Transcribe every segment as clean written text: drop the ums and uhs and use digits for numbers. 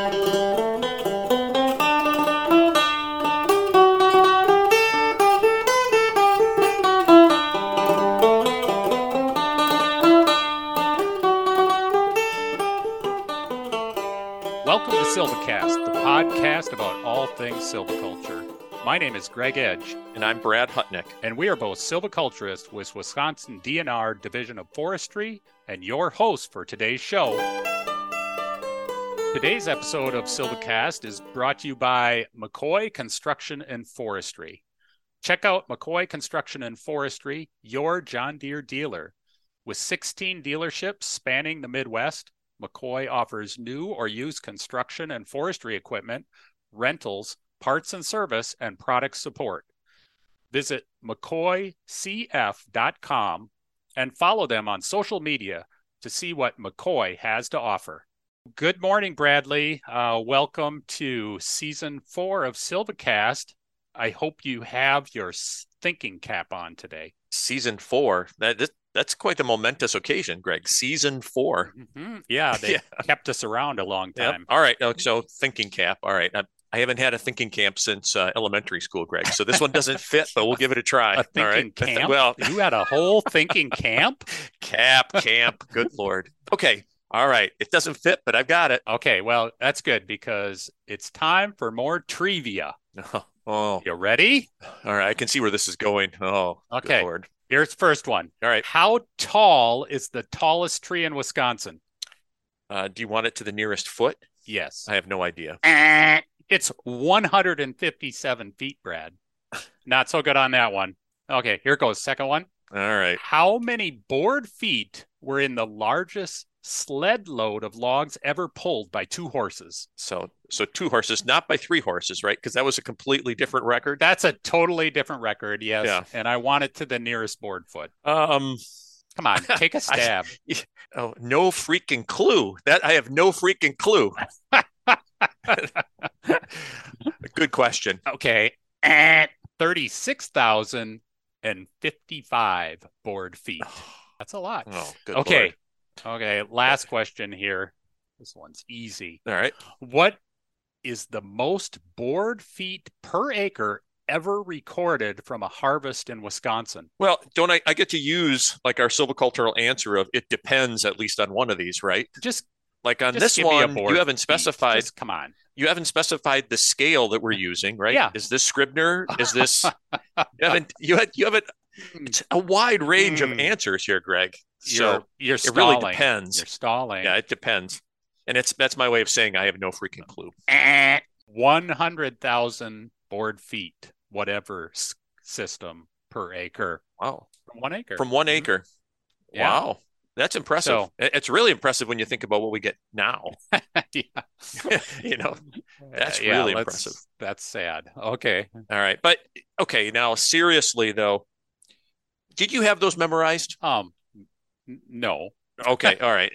Welcome to SilviCast, the podcast about all things silviculture. My name is Greg Edge. And I'm Brad Hutnick. And we are both silviculturists with Wisconsin DNR Division of Forestry and your hosts for today's show. Today's episode of SilviCast is brought to you by McCoy Construction and Forestry. Check out McCoy Construction and Forestry, your John Deere dealer. With 16 dealerships spanning the Midwest, McCoy offers new or used construction and forestry equipment, rentals, parts and service, and product support. Visit McCoyCF.com and follow them on social media to see what McCoy has to offer. Good morning, Bradley. Welcome to Season 4 of SilviCast. I hope you have your thinking cap on today. Season 4? That's quite the momentous occasion, Greg. Season 4. Mm-hmm. Yeah, they kept us around a long time. Yep. All right, so thinking cap. All right, I haven't had a thinking camp since elementary school, Greg. So this one doesn't fit, but we'll give it a try. A thinking camp? Well, you had a whole thinking camp? Camp. Good Lord. Okay. All right. It doesn't fit, but I've got it. Okay. Well, that's good because it's time for more trivia. Oh. You ready? All right. I can see where this is going. Oh, okay. Good Lord. Here's the first one. All right. How tall is the tallest tree in Wisconsin? Do you want it to the nearest foot? Yes. I have no idea. It's 157 feet, Brad. Not so good on that one. Okay, here goes. Second one. All right. How many board feet were in the largest sled load of logs ever pulled by two horses? So two horses, not by three horses, right? Because that was a completely different record. That's a totally different record, yes. Yeah. And I want it to the nearest board foot. Come on, take a stab. No freaking clue. I have no freaking clue. Good question. Okay. 36,055 board feet. That's a lot. Oh, good Lord. Okay. Last question here. This one's easy. All right. What is the most board feet per acre ever recorded from a harvest in Wisconsin? Well, don't I get to use like our silvicultural answer of it depends at least on one of these, right? You haven't specified the scale that we're using, right? Yeah. Is this Scribner? Is this? you haven't. It's a wide range of answers here, Greg. You're stalling. It really depends. You're stalling. Yeah, it depends, and that's my way of saying I have no freaking clue. 100,000 board feet, whatever system per acre. Wow, from one acre. Mm-hmm. Wow. Yeah. That's impressive. So, it's really impressive when you think about what we get now. Really impressive. That's sad. Okay. All right. But okay. Now, seriously though, did you have those memorized? No. Okay. All right.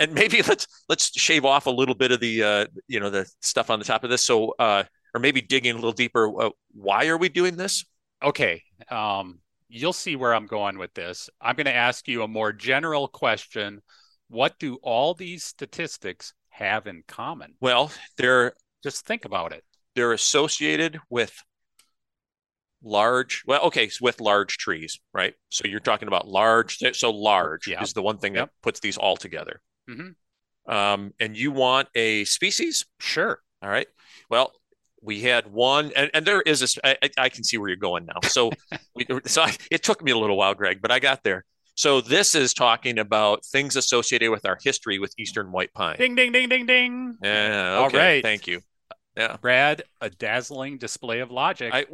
And maybe let's shave off a little bit of the, the stuff on the top of this. So, or maybe digging a little deeper. Why are we doing this? Okay. You'll see where I'm going with this. I'm going to ask you a more general question. What do all these statistics have in common? Well, just think about it. They're associated with large trees, right? So you're talking about large. So large is the one thing that puts these all together. Mm-hmm. And you want a species? Sure. All right. Well, we had one, and there is I can see where you're going now. So it took me a little while, Greg, but I got there. So this is talking about things associated with our history with Eastern white pine. Ding, ding, ding, ding, ding. Yeah, okay, all right. Thank you. Yeah. Brad, a dazzling display of logic. I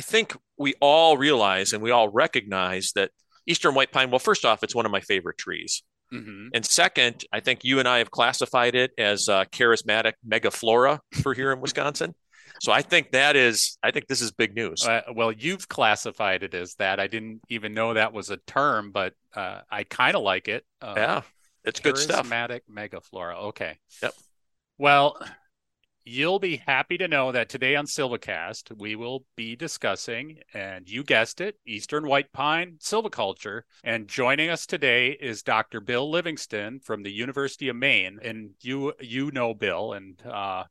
think we all realize and we all recognize that Eastern white pine, well, first off, it's one of my favorite trees. Mm-hmm. And second, I think you and I have classified it as charismatic megaflora for here in Wisconsin. So I think this is big news. Well, you've classified it as that. I didn't even know that was a term, but I kind of like it. It's good stuff. Charismatic megaflora. Okay. Yep. Well, You'll be happy to know that today on SilviCast, we will be discussing, and you guessed it, Eastern white pine silviculture. And joining us today is Dr. Bill Livingston from the University of Maine. And you know Bill, and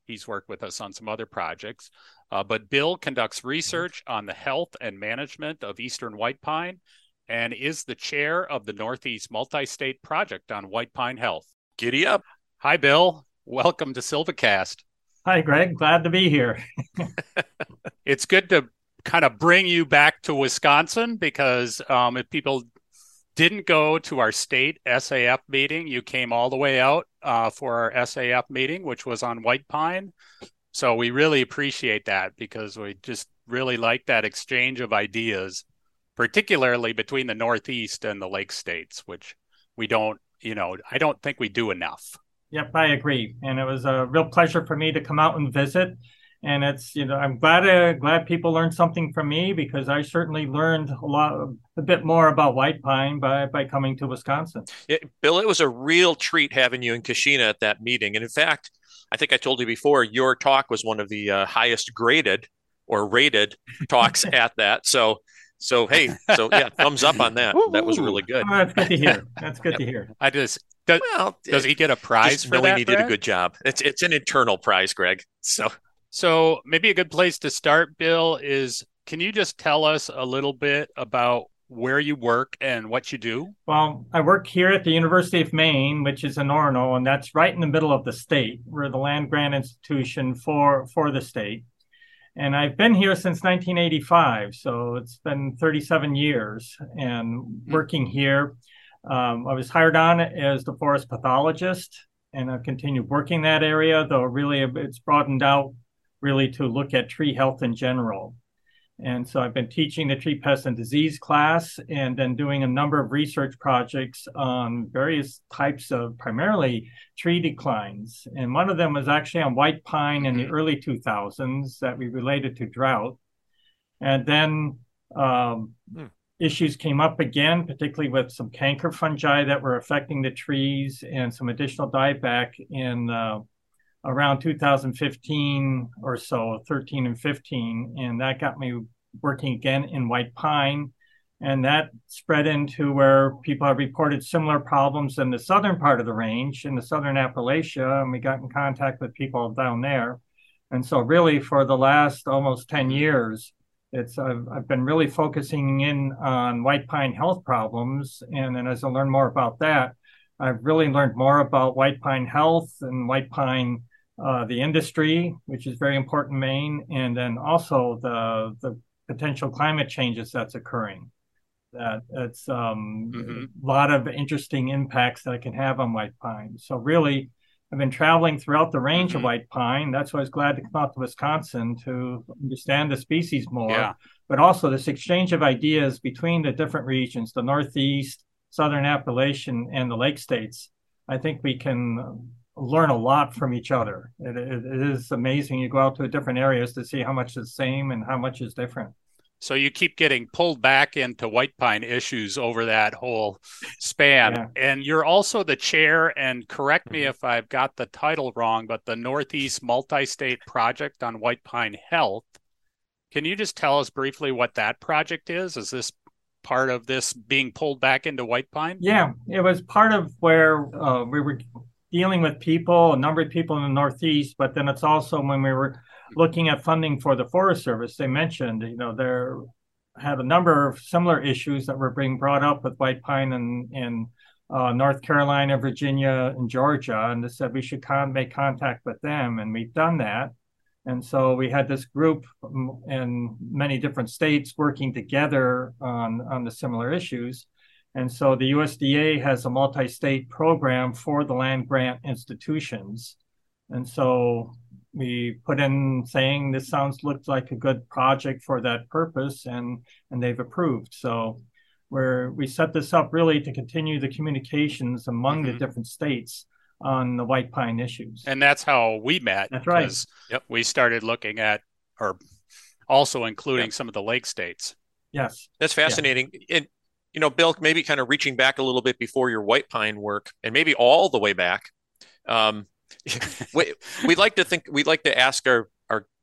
he's worked with us on some other projects. But Bill conducts research on the health and management of Eastern white pine and is the chair of the Northeast Multistate Project on White Pine Health. Giddy up. Hi, Bill. Welcome to SilviCast. Hi, Greg. Glad to be here. It's good to kind of bring you back to Wisconsin because if people didn't go to our state SAF meeting, you came all the way out for our SAF meeting, which was on white pine. So we really appreciate that because we just really like that exchange of ideas, particularly between the Northeast and the Lake States, which we don't, I don't think we do enough. Yep, I agree. And it was a real pleasure for me to come out and visit. And it's, I'm glad people learned something from me because I certainly learned a bit more about white pine by coming to Wisconsin. Yeah, Bill, it was a real treat having you and Keshena at that meeting. And in fact, I think I told you before, your talk was one of the highest graded or rated talks at that. So yeah, thumbs up on that. Ooh, that was really good. That's good to hear. I just... Does he get a prize for that? He did a good job. It's an internal prize, Greg. So maybe a good place to start, Bill, is can you just tell us a little bit about where you work and what you do? Well, I work here at the University of Maine, which is in Orono, and that's right in the middle of the state. We're the land-grant institution for the state. And I've been here since 1985, so it's been 37 years and working here. I was hired on as the forest pathologist, and I've continued working that area, though really it's broadened out really to look at tree health in general. And so I've been teaching the tree pest and disease class and then doing a number of research projects on various types of primarily tree declines. And one of them was actually on white pine in the early 2000s that we related to drought. And then... issues came up again, particularly with some canker fungi that were affecting the trees and some additional dieback in around 2015 or so, 13 and 15. And that got me working again in white pine. And that spread into where people have reported similar problems in the southern part of the range, in the southern Appalachia. And we got in contact with people down there. And so really for the last almost 10 years, I've been really focusing in on white pine health problems, and then as I learn more about that, I've really learned more about white pine health and white pine, the industry, which is very important in Maine, and then also the potential climate changes that's occurring. That's a lot of interesting impacts that it can have on white pine. So really, I've been traveling throughout the range of white pine. That's why I was glad to come out to Wisconsin to understand the species more, but also this exchange of ideas between the different regions, the Northeast, Southern Appalachian, and the Lake States. I think we can learn a lot from each other. It is amazing. You go out to different areas to see how much is the same and how much is different. So you keep getting pulled back into white pine issues over that whole span. Yeah. And you're also the chair, and correct me if I've got the title wrong, but the Northeast Multistate Project on White Pine Health. Can you just tell us briefly what that project is? Is this part of this being pulled back into white pine? Yeah, it was part of where we were dealing with people, a number of people in the Northeast, but then it's also when we were looking at funding for the Forest Service, they mentioned, there had a number of similar issues that were being brought up with white pine in North Carolina, Virginia, and Georgia, and they said we should make contact with them, and we've done that. And so we had this group in many different states working together on the similar issues. And so the USDA has a multi-state program for the land-grant institutions. And so we put in saying this looked like a good project for that purpose, and they've approved. So we set this up really to continue the communications among the different states on the white pine issues. And that's how we met. That's right. Yep. We started looking at, or also including some of the lake states. Yes. That's fascinating. Yeah. And, Bill, maybe kind of reaching back a little bit before your white pine work and maybe all the way back. We like to ask our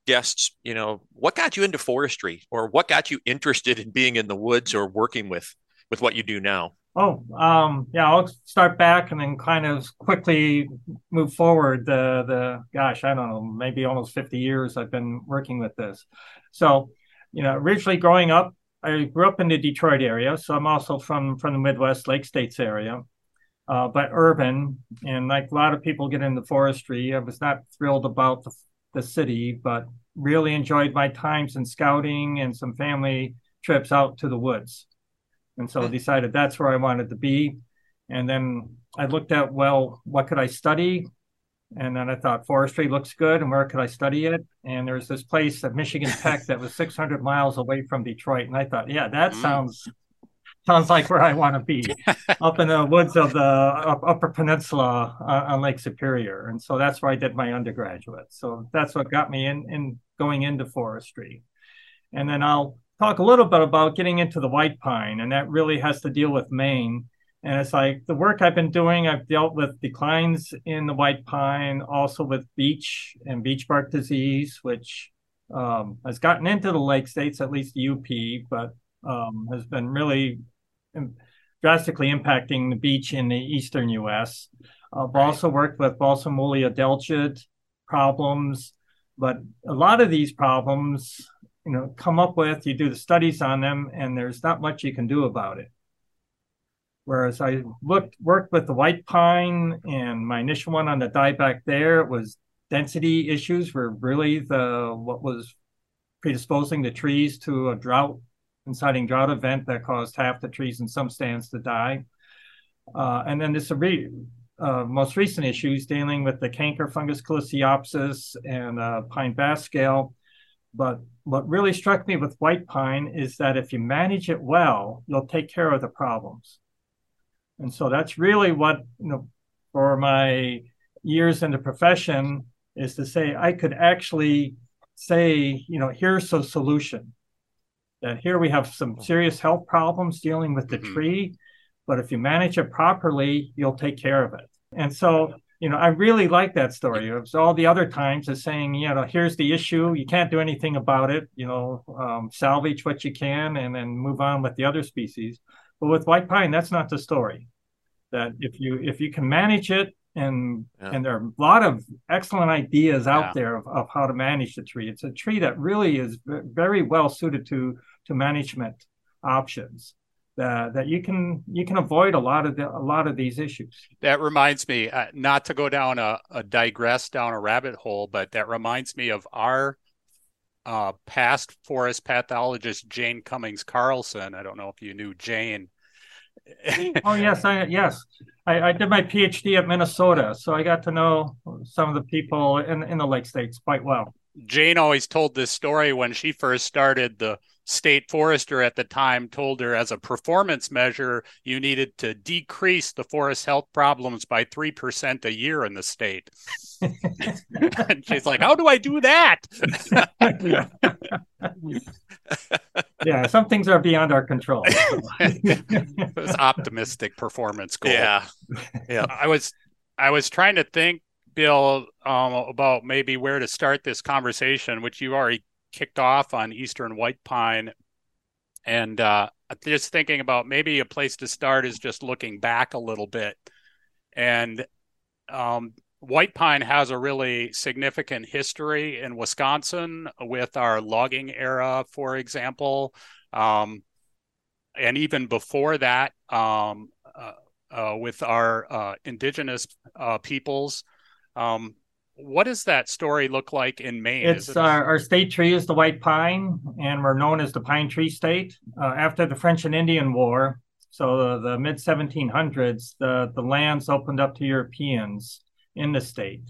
guests, you know, what got you into forestry, or what got you interested in being in the woods or working with what you do now? I'll start back and then kind of quickly move forward. Maybe almost 50 years I've been working with this. So, you know, originally growing up, I grew up in the Detroit area. So I'm also from the Midwest, Lake States area, but urban. And like a lot of people get into forestry, I was not thrilled about the city, but really enjoyed my times in scouting and some family trips out to the woods. And so I decided that's where I wanted to be. And then I looked at, well, what could I study? And then I thought forestry looks good, and where could I study it? And there's this place at Michigan Tech that was 600 miles away from Detroit. And I thought, yeah, that sounds like where I want to be, up in the woods of the Upper Peninsula on Lake Superior. And so that's where I did my undergraduate. So that's what got me in going into forestry. And then I'll talk a little bit about getting into the white pine, and that really has to deal with Maine. And it's like the work I've been doing, I've dealt with declines in the white pine, also with beech and beech bark disease, which has gotten into the Lake States, at least the UP, but has been really drastically impacting the beech in the eastern U.S. I've also worked with Balsamulia delgid problems, but a lot of these problems, you know, come up with, you do the studies on them, and there's not much you can do about it. Whereas I worked with the white pine, and my initial one on the dieback there, it was density issues were really what was predisposing the trees to a drought, inciting drought event that caused half the trees in some stands to die. And then this most recent issues dealing with the canker fungus Caliciopsis and pine bass scale. But what really struck me with white pine is that if you manage it well, you'll take care of the problems. And so that's really what, you know, for my years in the profession, is to say, I could actually say, you know, here's a solution. That here we have some serious health problems dealing with the tree, but if you manage it properly, you'll take care of it. And so, you know, I really like that story. It was all the other times is saying, you know, here's the issue. You can't do anything about it. You know, salvage what you can and then move on with the other species. But with white pine, that's not the story. That if you can manage it, and there are a lot of excellent ideas out there of how to manage the tree. It's a tree that really is very well suited to management options. That you can avoid a lot of these issues. That reminds me, not to go down a rabbit hole, but that reminds me of our past forest pathologist Jane Cummings Carlson. I don't know if you knew Jane. Oh yes, I did my PhD at Minnesota, so I got to know some of the people in the Lake States quite well. Jane always told this story when she first started. The state forester at the time told her, as a performance measure, you needed to decrease the forest health problems by 3% a year in the state. And she's like, how do I do that? Yeah, some things are beyond our control. It was optimistic performance goal. Yeah. I was trying to think, Bill, about maybe where to start this conversation, which you already kicked off on Eastern white pine. And just thinking about maybe a place to start is just looking back a little bit. And white pine has a really significant history in Wisconsin with our logging era, for example. And even before that, with our indigenous peoples. What does that story look like in Maine? It's our state tree is the white pine, and we're known as the pine tree state. After the French and Indian War, so the mid-1700s, the lands opened up to Europeans in the state.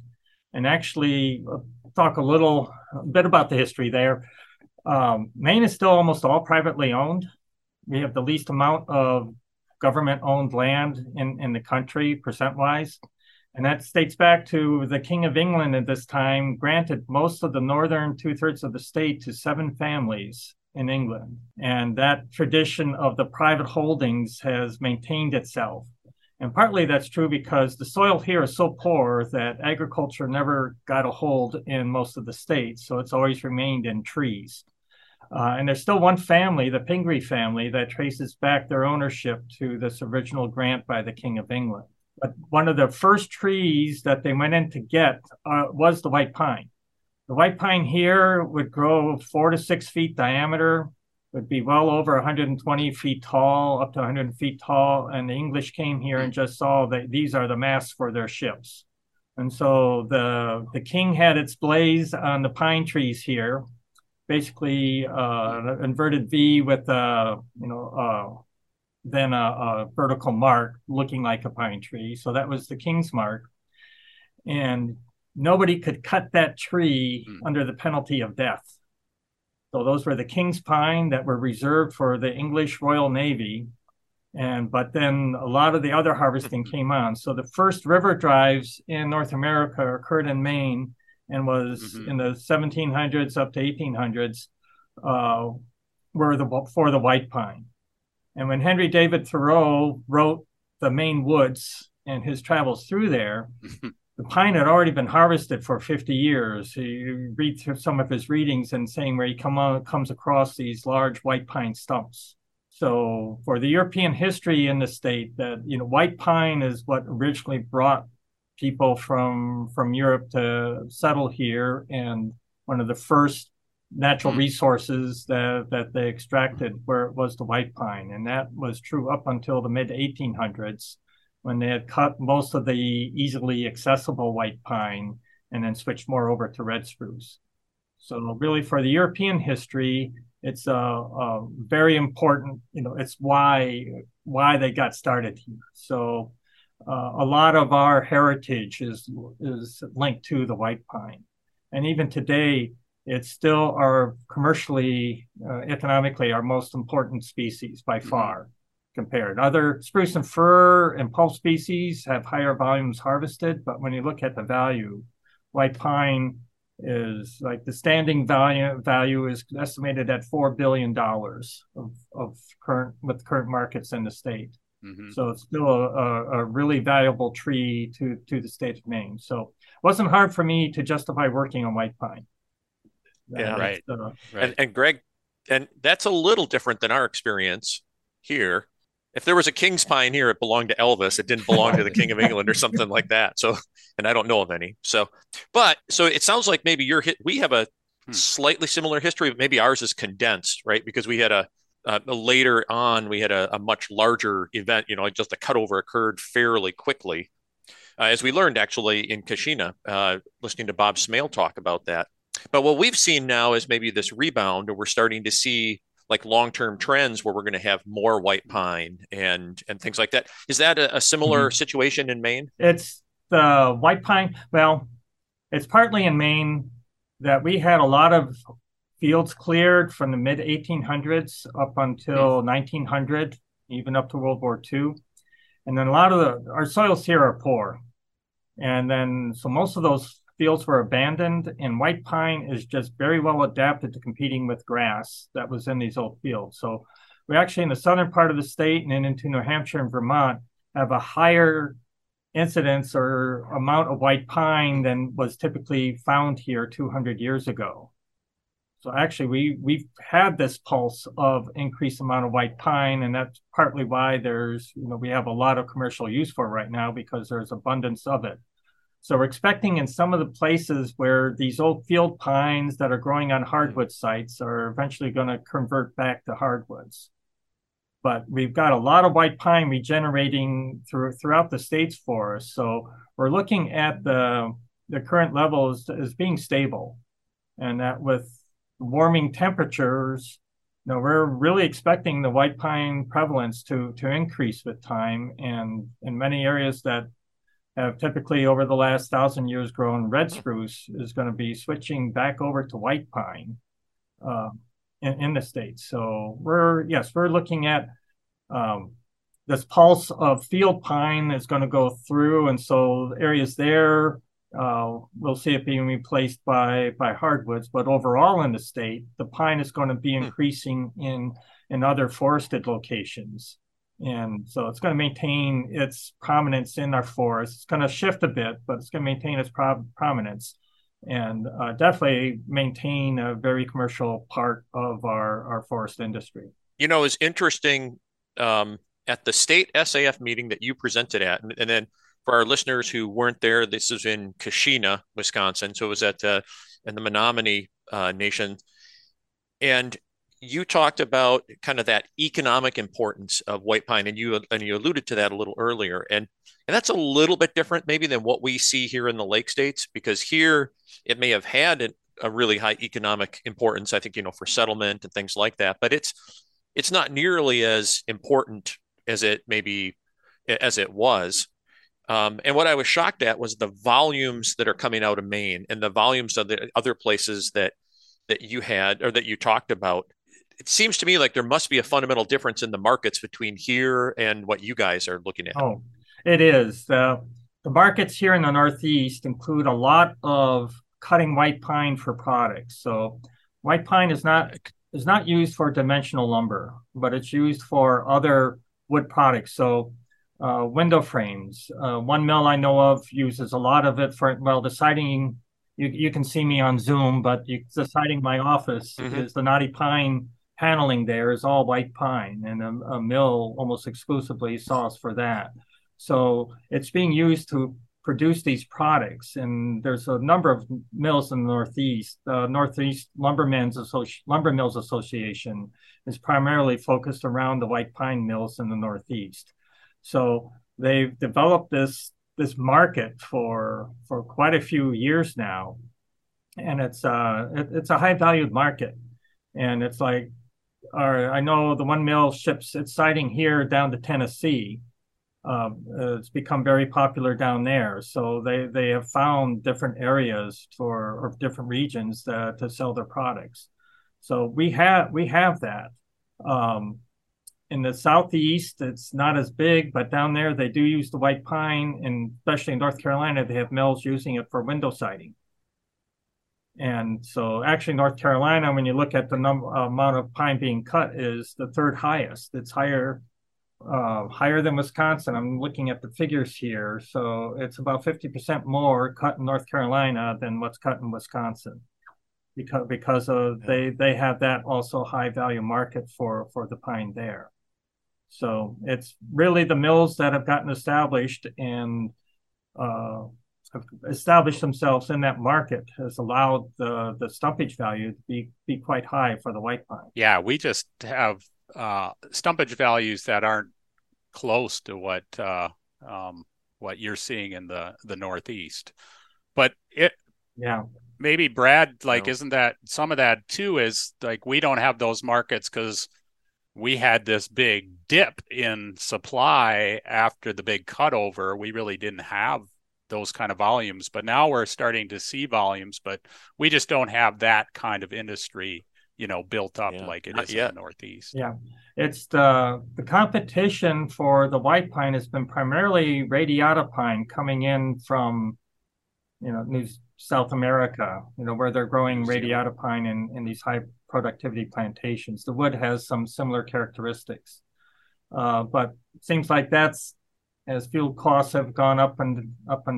And actually, I'll talk a little bit about the history there. Maine is still almost all privately owned. We have the least amount of government-owned land in the country, percent-wise. And that dates back to the King of England at this time, granted most of the northern two-thirds of the state to 7 families in England. And that tradition of the private holdings has maintained itself. And partly that's true because the soil here is so poor that agriculture never got a hold in most of the states, so it's always remained in trees. And there's still one family, the Pingree family, that traces back their ownership to this original grant by the King of England. But one of the first trees that they went in to get was the white pine. The white pine here would grow 4 to 6 feet diameter, would be well over 120 feet tall, up to 100 feet tall. And the English came here and just saw that these are the masts for their ships. And so the king had its blaze on the pine trees here, basically an inverted V with then a vertical mark looking like a pine tree. So that was the king's mark. And nobody could cut that tree under the penalty of death. So those were the king's pine that were reserved for the English Royal Navy. But then a lot of the other harvesting came on. So the first river drives in North America occurred in Maine and was in the 1700s up to 1800s for the white pine. And when Henry David Thoreau wrote The Maine Woods and his travels through there, the pine had already been harvested for 50 years. You read through some of his readings and saying where he comes across these large white pine stumps. So for the European history in the state, that white pine is what originally brought people from Europe to settle here, and one of the first natural resources that they extracted was the white pine. And that was true up until the mid-1800s, when they had cut most of the easily accessible white pine and then switched more over to red spruce. So really for the European history, it's a very important, it's why they got started here. So a lot of our heritage is linked to the white pine. And even today, it's still our commercially, economically, our most important species by far. Compared. Other spruce and fir and pulp species have higher volumes harvested, but when you look at the value, white pine is like the standing value is estimated at $4 billion with current markets in the state. So it's still a really valuable tree to the state of Maine. So it wasn't hard for me to justify working on white pine. Yeah, right. And Greg, and that's a little different than our experience here. If there was a king's pine here, it belonged to Elvis. It didn't belong to the King of England or something like that. So, and I don't know of any. So it sounds like maybe we have a slightly similar history, but maybe ours is condensed, right? Because we had a much larger event, just the cutover occurred fairly quickly. As we learned actually in Keshena, listening to Bob Seymour talk about that. But what we've seen now is maybe this rebound, or we're starting to see like long-term trends where we're going to have more white pine and things like that. Is that a similar situation in Maine? It's the white pine. Well, it's partly in Maine that we had a lot of fields cleared from the mid-1800s up until 1900, even up to World War II. And then a lot of our soils here are poor. And then, so most of those fields were abandoned, and white pine is just very well adapted to competing with grass that was in these old fields. So we actually, in the southern part of the state and then into New Hampshire and Vermont, have a higher incidence or amount of white pine than was typically found here 200 years ago. So actually, we've had this pulse of increased amount of white pine, and that's partly why there's, we have a lot of commercial use for it right now, because there's abundance of it. So we're expecting in some of the places where these old field pines that are growing on hardwood sites are eventually going to convert back to hardwoods. But we've got a lot of white pine regenerating throughout the state's forest. So we're looking at the current levels as being stable, and that with warming temperatures, we're really expecting the white pine prevalence to increase with time, and in many areas that have typically over the last 1,000 years grown red spruce is going to be switching back over to white pine in the state. So we're looking at this pulse of field pine is going to go through. And so areas there, we'll see it being replaced by hardwoods. But overall in the state, the pine is going to be increasing in other forested locations. And so it's going to maintain its prominence in our forest. It's going to shift a bit, but it's going to maintain its prominence and definitely maintain a very commercial part of our forest industry. You know, it's interesting at the state SAF meeting that you presented at, and then for our listeners who weren't there, this is in Keshena, Wisconsin. So it was at in the Menominee Nation. And you talked about kind of that economic importance of white pine, and you alluded to that a little earlier. And that's a little bit different maybe than what we see here in the Lake States, because here it may have had a really high economic importance, I think, you know, for settlement and things like that. But it's not nearly as important as it maybe as it was. And what I was shocked at was the volumes that are coming out of Maine and the volumes of the other places that you had or that you talked about. It seems to me like there must be a fundamental difference in the markets between here and what you guys are looking at. Oh, it is. The markets here in the Northeast include a lot of cutting white pine for products. So white pine is not used for dimensional lumber, but it's used for other wood products. So window frames. One mill I know of uses a lot of it for, well, the siding. You can see me on Zoom, but the siding my office is the knotty pine. Paneling there is all white pine, and a mill almost exclusively saws for that. So it's being used to produce these products, and there's a number of mills in the Northeast. The Northeast Lumber Mills Association is primarily focused around the white pine mills in the Northeast. So they've developed this market for quite a few years now, and it's a high valued market, and it's like. I know the one mill ships its siding here down to Tennessee. It's become very popular down there. So they have found different areas or different regions to sell their products. So we have that. In the Southeast, it's not as big, but down there they do use the white pine, and especially in North Carolina, they have mills using it for window siding. And so actually North Carolina, when you look at the amount of pine being cut, is the third highest. It's higher than Wisconsin. I'm looking at the figures here. So it's about 50% more cut in North Carolina than what's cut in Wisconsin because they have that also high value market for the pine there. So it's really the mills that have gotten established and have established themselves in that market has allowed the stumpage value to be quite high for the white pine. Yeah, we just have stumpage values that aren't close to what you're seeing in the Northeast. But maybe Brad, isn't that some of that too? Is like we don't have those markets because we had this big dip in supply after the big cutover. We really didn't have those kind of volumes, but now we're starting to see volumes, but we just don't have that kind of industry, built up like it is in the Northeast. Yeah. It's the competition for the white pine has been primarily radiata pine coming in from, New South America, where they're growing radiata pine in these high productivity plantations. The wood has some similar characteristics, but it seems like that's, as fuel costs have gone up, and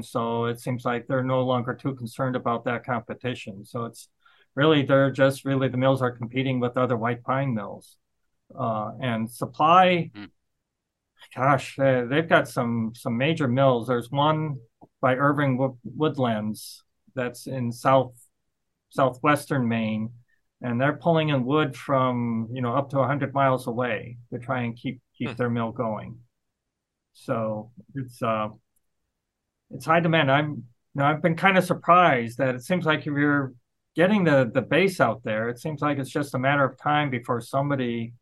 so it seems like they're no longer too concerned about that competition. So it's really the mills are competing with other white pine mills, and supply. Gosh, they've got some major mills. There's one by Irving Woodlands that's in southwestern Maine, and they're pulling in wood from up to 100 miles away to try and keep their mill going. So it's high demand. I've been kind of surprised that it seems like if you're getting the base out there, it seems like it's just a matter of time before somebody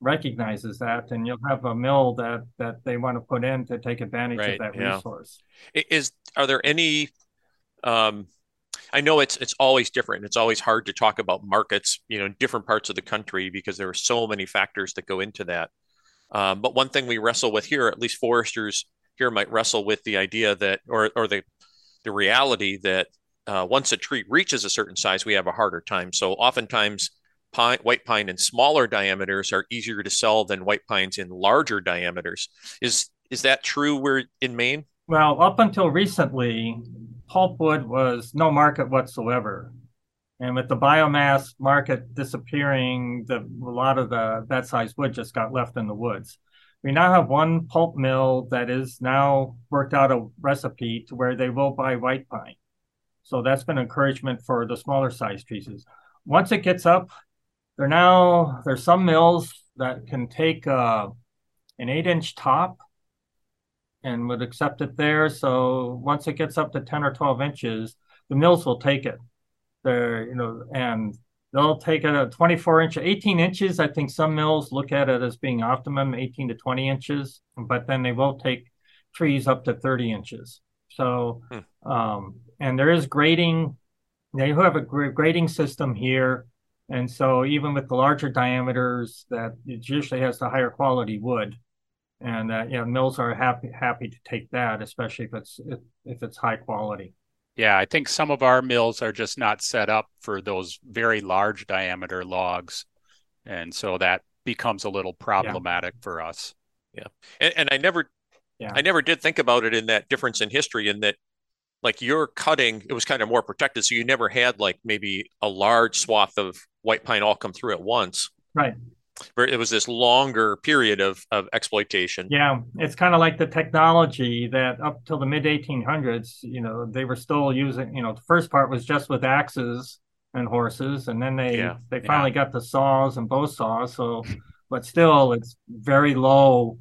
recognizes that, and you'll have a mill that they want to put in to take advantage of that resource. Are there any? I know it's always different. It's always hard to talk about markets, in different parts of the country because there are so many factors that go into that. But one thing we wrestle with here, at least foresters here might wrestle with the idea that, or the reality that once a tree reaches a certain size, we have a harder time. So oftentimes white pine in smaller diameters are easier to sell than white pines in larger diameters. Is that true where in Maine? Well, up until recently, pulpwood was no market whatsoever. And with the biomass market disappearing, a lot of that size wood just got left in the woods. We now have one pulp mill that is now worked out a recipe to where they will buy white pine. So that's been encouragement for the smaller size pieces. Once it gets up, there's some mills that can take an 8-inch top and would accept it there. So once it gets up to 10 or 12 inches, the mills will take it. And they'll take a 24 inch, 18 inches. I think some mills look at it as being optimum, 18 to 20 inches, but then they will take trees up to 30 inches. So, and there is grading. They have a grading system here. And so even with the larger diameters, that it usually has the higher quality wood. And mills are happy to take that, especially if it's high quality. Yeah, I think some of our mills are just not set up for those very large diameter logs. And so that becomes a little problematic for us. Yeah. And I never did think about it in that difference in history, in that like your cutting, it was kind of more protected. So you never had like maybe a large swath of white pine all come through at once. Right. It was this longer period of exploitation. Yeah, it's kind of like the technology that up till the mid 1800s, they were still using. The first part was just with axes and horses, and then they finally got the saws and bow saws. So, but still, it's very low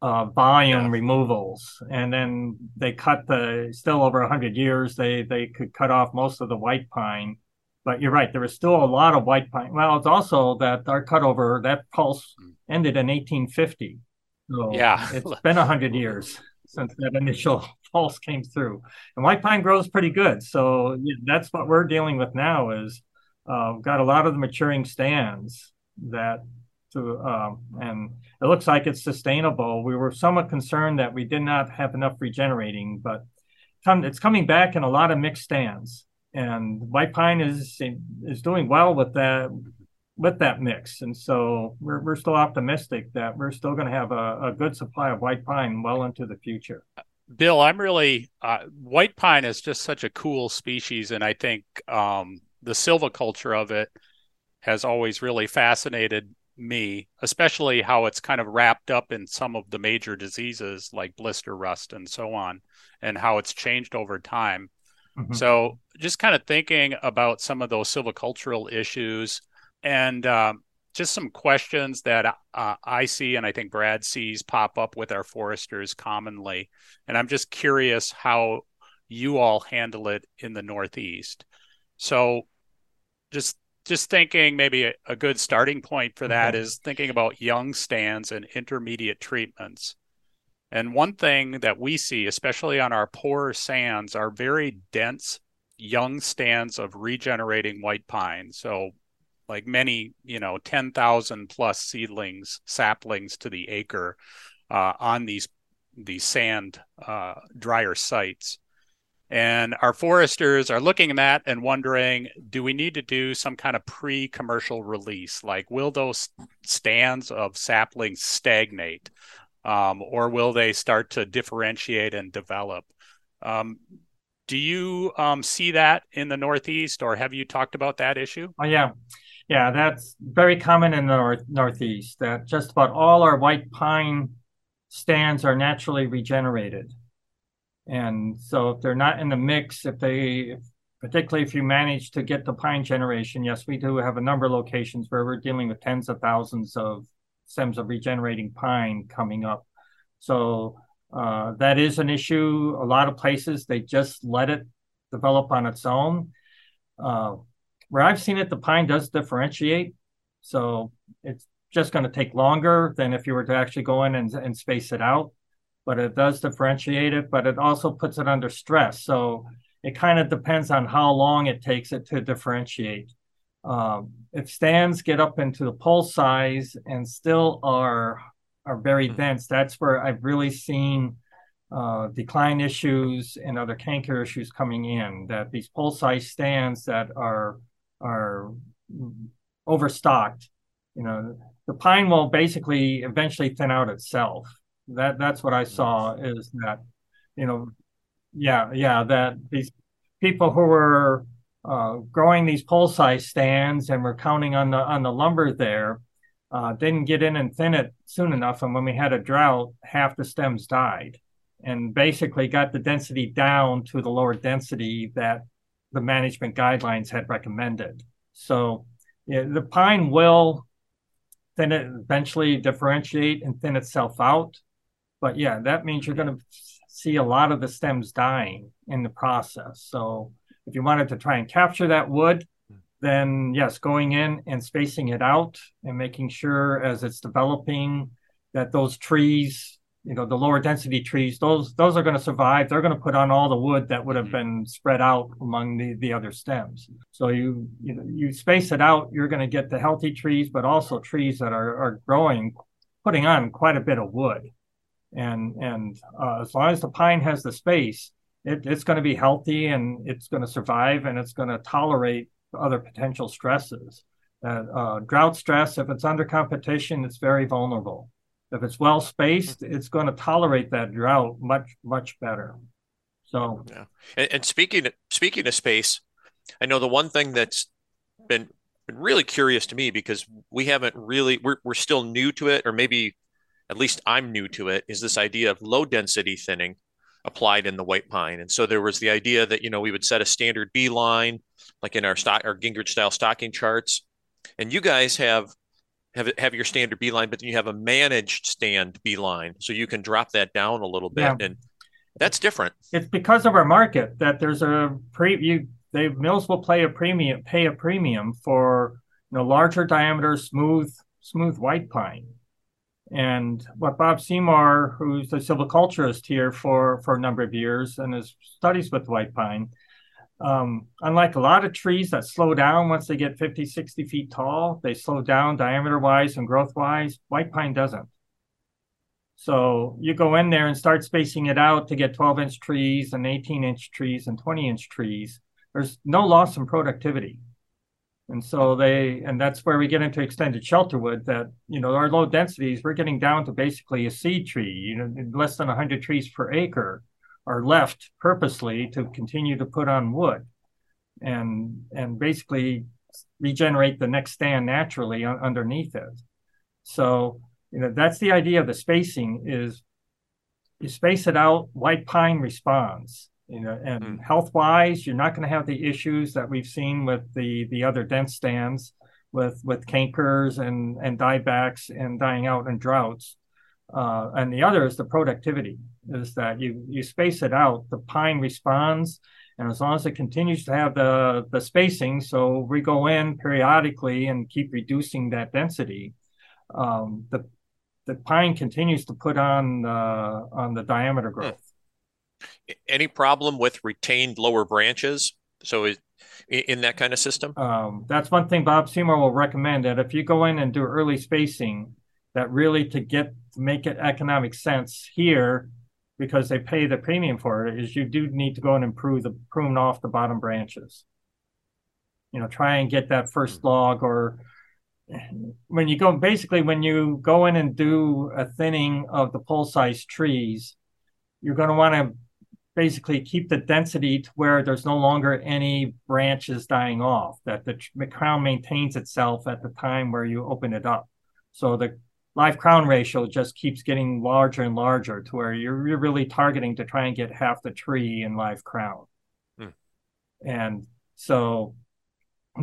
volume removals, and then they cut still over 100 years. They could cut off most of the white pine. But you're right, there was still a lot of white pine. Well, it's also that our cutover, that pulse ended in 1850. So it's been 100 years since that initial pulse came through. And white pine grows pretty good. So that's what we're dealing with now is we've got a lot of the maturing stands and it looks like it's sustainable. We were somewhat concerned that we did not have enough regenerating, but it's coming back in a lot of mixed stands. And white pine is doing well with that mix, and so we're still optimistic that we're still going to have a good supply of white pine well into the future. Bill, I'm really white pine is just such a cool species, and I think the silviculture of it has always really fascinated me, especially how it's kind of wrapped up in some of the major diseases like blister rust and so on, and how it's changed over time. So just kind of thinking about some of those silvicultural issues and just some questions that I see and I think Brad sees pop up with our foresters commonly. And I'm just curious how you all handle it in the Northeast. So just thinking maybe a good starting point for that is thinking about young stands and intermediate treatments. And one thing that we see, especially on our poorer sands, are very dense young stands of regenerating white pine. So like many, 10,000 plus saplings to the acre on these sand drier sites. And our foresters are looking at that and wondering, do we need to do some kind of pre-commercial release? Like, will those stands of saplings stagnate? Or will they start to differentiate and develop? Do you see that in the Northeast, or have you talked about that issue? Oh, yeah, that's very common in the Northeast, that just about all our white pine stands are naturally regenerated. And so if they're not in the mix, particularly if you manage to get the pine generation, yes, we do have a number of locations where we're dealing with tens of thousands of stems of regenerating pine coming up. So that is an issue. A lot of places, they just let it develop on its own. Where I've seen it, the pine does differentiate. So it's just going to take longer than if you were to actually go in and space it out. But it does differentiate it, but it also puts it under stress. So it kind of depends on how long it takes it to differentiate. If stands get up into the pole size and still are very dense, that's where I've really seen decline issues and other canker issues coming in, that these pole size stands that are overstocked, you know, the pine will basically eventually thin out itself. That's what I saw, is that, you know, that these people who were growing these pole size stands and were counting on the lumber there didn't get in and thin it soon enough. And when we had a drought, half the stems died and basically got the density down to the lower density that the management guidelines had recommended. So yeah, the pine will thin it, eventually differentiate and thin itself out. But yeah, that means you're going to see a lot of the stems dying in the process. So if you wanted to try and capture that wood, then yes, going in and spacing it out and making sure as it's developing that those trees, you know, the lower density trees, those are going to survive. They're going to put on all the wood that would have been spread out among the other stems. So you space it out, you're going to get the healthy trees, but also trees that are growing, putting on quite a bit of wood. And as long as the pine has the space, it's going to be healthy and it's going to survive and it's going to tolerate other potential stresses. Drought stress, if it's under competition, it's very vulnerable. If it's well spaced, it's going to tolerate that drought much, much better. So, yeah. And speaking of space, I know the one thing that's been really curious to me, because we haven't really, we're still new to it, or maybe at least I'm new to it, is this idea of low density thinning applied in the white pine. And so there was the idea that, you know, we would set a standard B line, like in our Gingrich style stocking charts. And you guys have your standard B line, but then you have a managed stand B line. So you can drop that down a little bit. Yeah. And that's different. It's because of our market that there's a mills will pay a premium for, you know, larger diameter, smooth white pine. And what Bob Seymour, who's a silviculturist here for a number of years and his studies with white pine, unlike a lot of trees that slow down once they get 50, 60 feet tall, they slow down diameter-wise and growth-wise, white pine doesn't. So you go in there and start spacing it out to get 12-inch trees and 18-inch trees and 20-inch trees. There's no loss in productivity. And so that's where we get into extended shelter wood, that, you know, our low densities, we're getting down to basically a seed tree, you know, less than 100 trees per acre are left purposely to continue to put on wood and basically regenerate the next stand naturally underneath it. So, you know, that's the idea of the spacing, is you space it out, white pine responds. You know, and health-wise, you're not going to have the issues that we've seen with the other dense stands with cankers and diebacks and dying out and droughts. And the other is the productivity, is that you space it out, the pine responds, and as long as it continues to have the spacing, so we go in periodically and keep reducing that density, the pine continues to put on the diameter growth. Any problem with retained lower branches? So in that kind of system? That's one thing Bob Seymour will recommend, that if you go in and do early spacing, that really to make it economic sense here, because they pay the premium for it, is you do need to go and improve prune off the bottom branches. You know, try and get that first log, or when you go in and do a thinning of the pole-sized trees, you're going to want to basically keep the density to where there's no longer any branches dying off, that the crown maintains itself at the time where you open it up. So the live crown ratio just keeps getting larger and larger to where you're really targeting to try and get half the tree in live crown. And so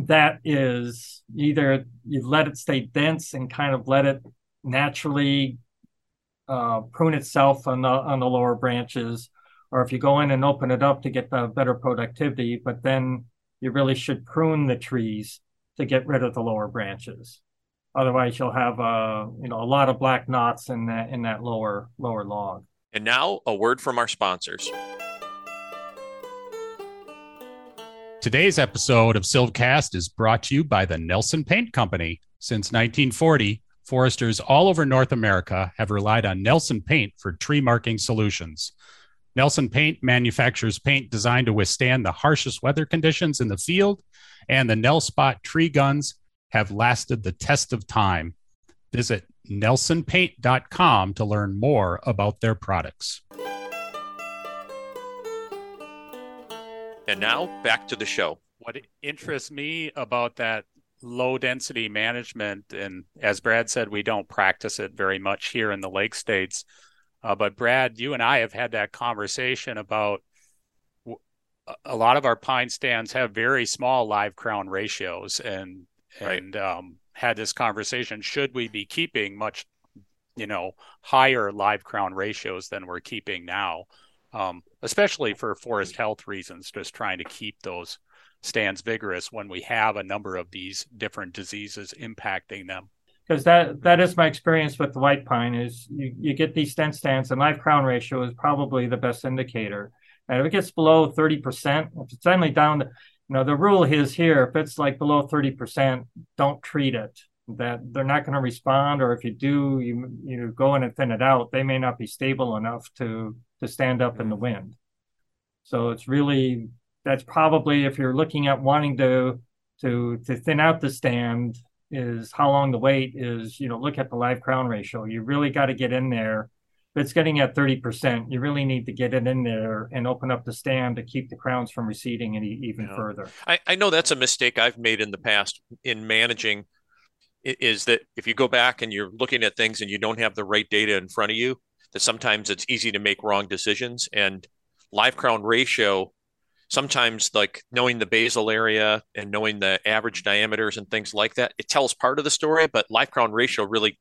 that is either you let it stay dense and kind of let it naturally prune itself on the lower branches, or if you go in and open it up to get the better productivity, but then you really should prune the trees to get rid of the lower branches. Otherwise, you'll have a lot of black knots in that lower log. And now, a word from our sponsors. Today's episode of SilvCast is brought to you by the Nelson Paint Company. Since 1940, foresters all over North America have relied on Nelson Paint for tree marking solutions. Nelson Paint manufactures paint designed to withstand the harshest weather conditions in the field, and the Nelspot tree guns have lasted the test of time. Visit NelsonPaint.com to learn more about their products. And now back to the show. What interests me about that low density management, and as Brad said, we don't practice it very much here in the Lake States. But Brad, you and I have had that conversation about a lot of our pine stands have very small live crown ratios, had this conversation. Should we be keeping much, higher live crown ratios than we're keeping now, especially for forest health reasons, just trying to keep those stands vigorous when we have a number of these different diseases impacting them? Because that is my experience with the white pine is you get these stem stands, and live crown ratio is probably the best indicator. And if it gets below 30%, if it's suddenly down, the rule is here, if it's like below 30%, don't treat it. That they're not going to respond, or if you do, you go in and thin it out. They may not be stable enough to stand up in the wind. So it's really, that's probably, if you're looking at wanting to thin out the stand, is how long the wait is, look at the live crown ratio. You really got to get in there. If it's getting at 30%, you really need to get it in there and open up the stand to keep the crowns from receding even further. I know that's a mistake I've made in the past in managing, is that if you go back and you're looking at things and you don't have the right data in front of you, that sometimes it's easy to make wrong decisions. And live crown ratio, sometimes like knowing the basal area and knowing the average diameters and things like that, it tells part of the story, but live crown ratio really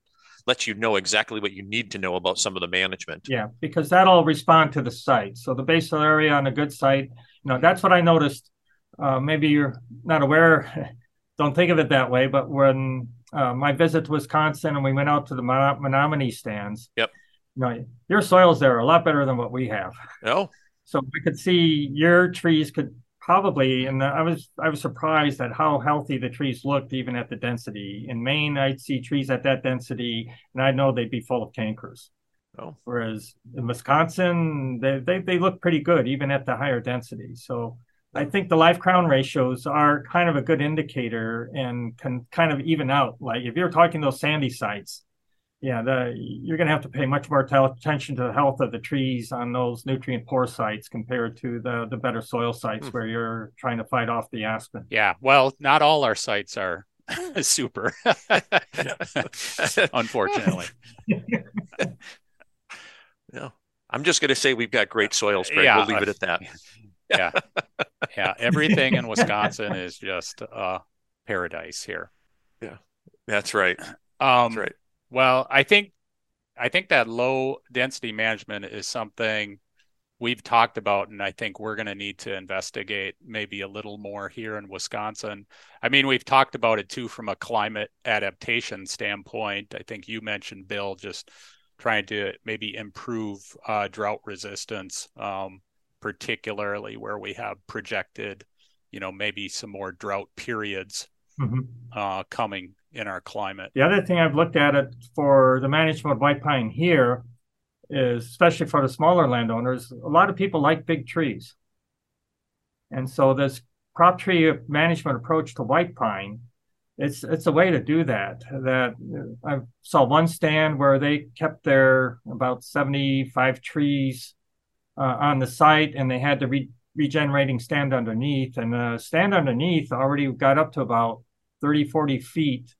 lets you know exactly what you need to know about some of the management. Yeah, because that'll respond to the site. So the basal area on a good site, that's what I noticed. Maybe you're not aware, don't think of it that way, but when my visit to Wisconsin and we went out to the Menominee stands, yep. Your soils there are a lot better than what we have. Oh. So I could see your trees could probably, and I was surprised at how healthy the trees looked, even at the density. In Maine, I'd see trees at that density, and I know they'd be full of cankers. Oh. Whereas in Wisconsin, they look pretty good, even at the higher density. So I think the live crown ratios are kind of a good indicator and can kind of even out. Like if you're talking those sandy sites, you're going to have to pay much more attention to the health of the trees on those nutrient poor sites compared to the better soil sites where you're trying to fight off the aspen. Yeah, well, not all our sites are super, unfortunately. No, I'm just going to say we've got great soils, Greg. Yeah, we'll leave it at that. Yeah, yeah. Everything in Wisconsin is just paradise here. Yeah, that's right. That's right. Well, I think that low density management is something we've talked about, and I think we're going to need to investigate maybe a little more here in Wisconsin. I mean, we've talked about it too from a climate adaptation standpoint. I think you mentioned, Bill, just trying to maybe improve drought resistance, particularly where we have projected, maybe some more drought periods coming in our climate. The other thing I've looked at it for the management of white pine here is, especially for the smaller landowners, a lot of people like big trees. And so this crop tree management approach to white pine, it's a way to do that. That I saw one stand where they kept their about 75 trees on the site, and they had the regenerating stand underneath. And the stand underneath already got up to about 30, 40 feet.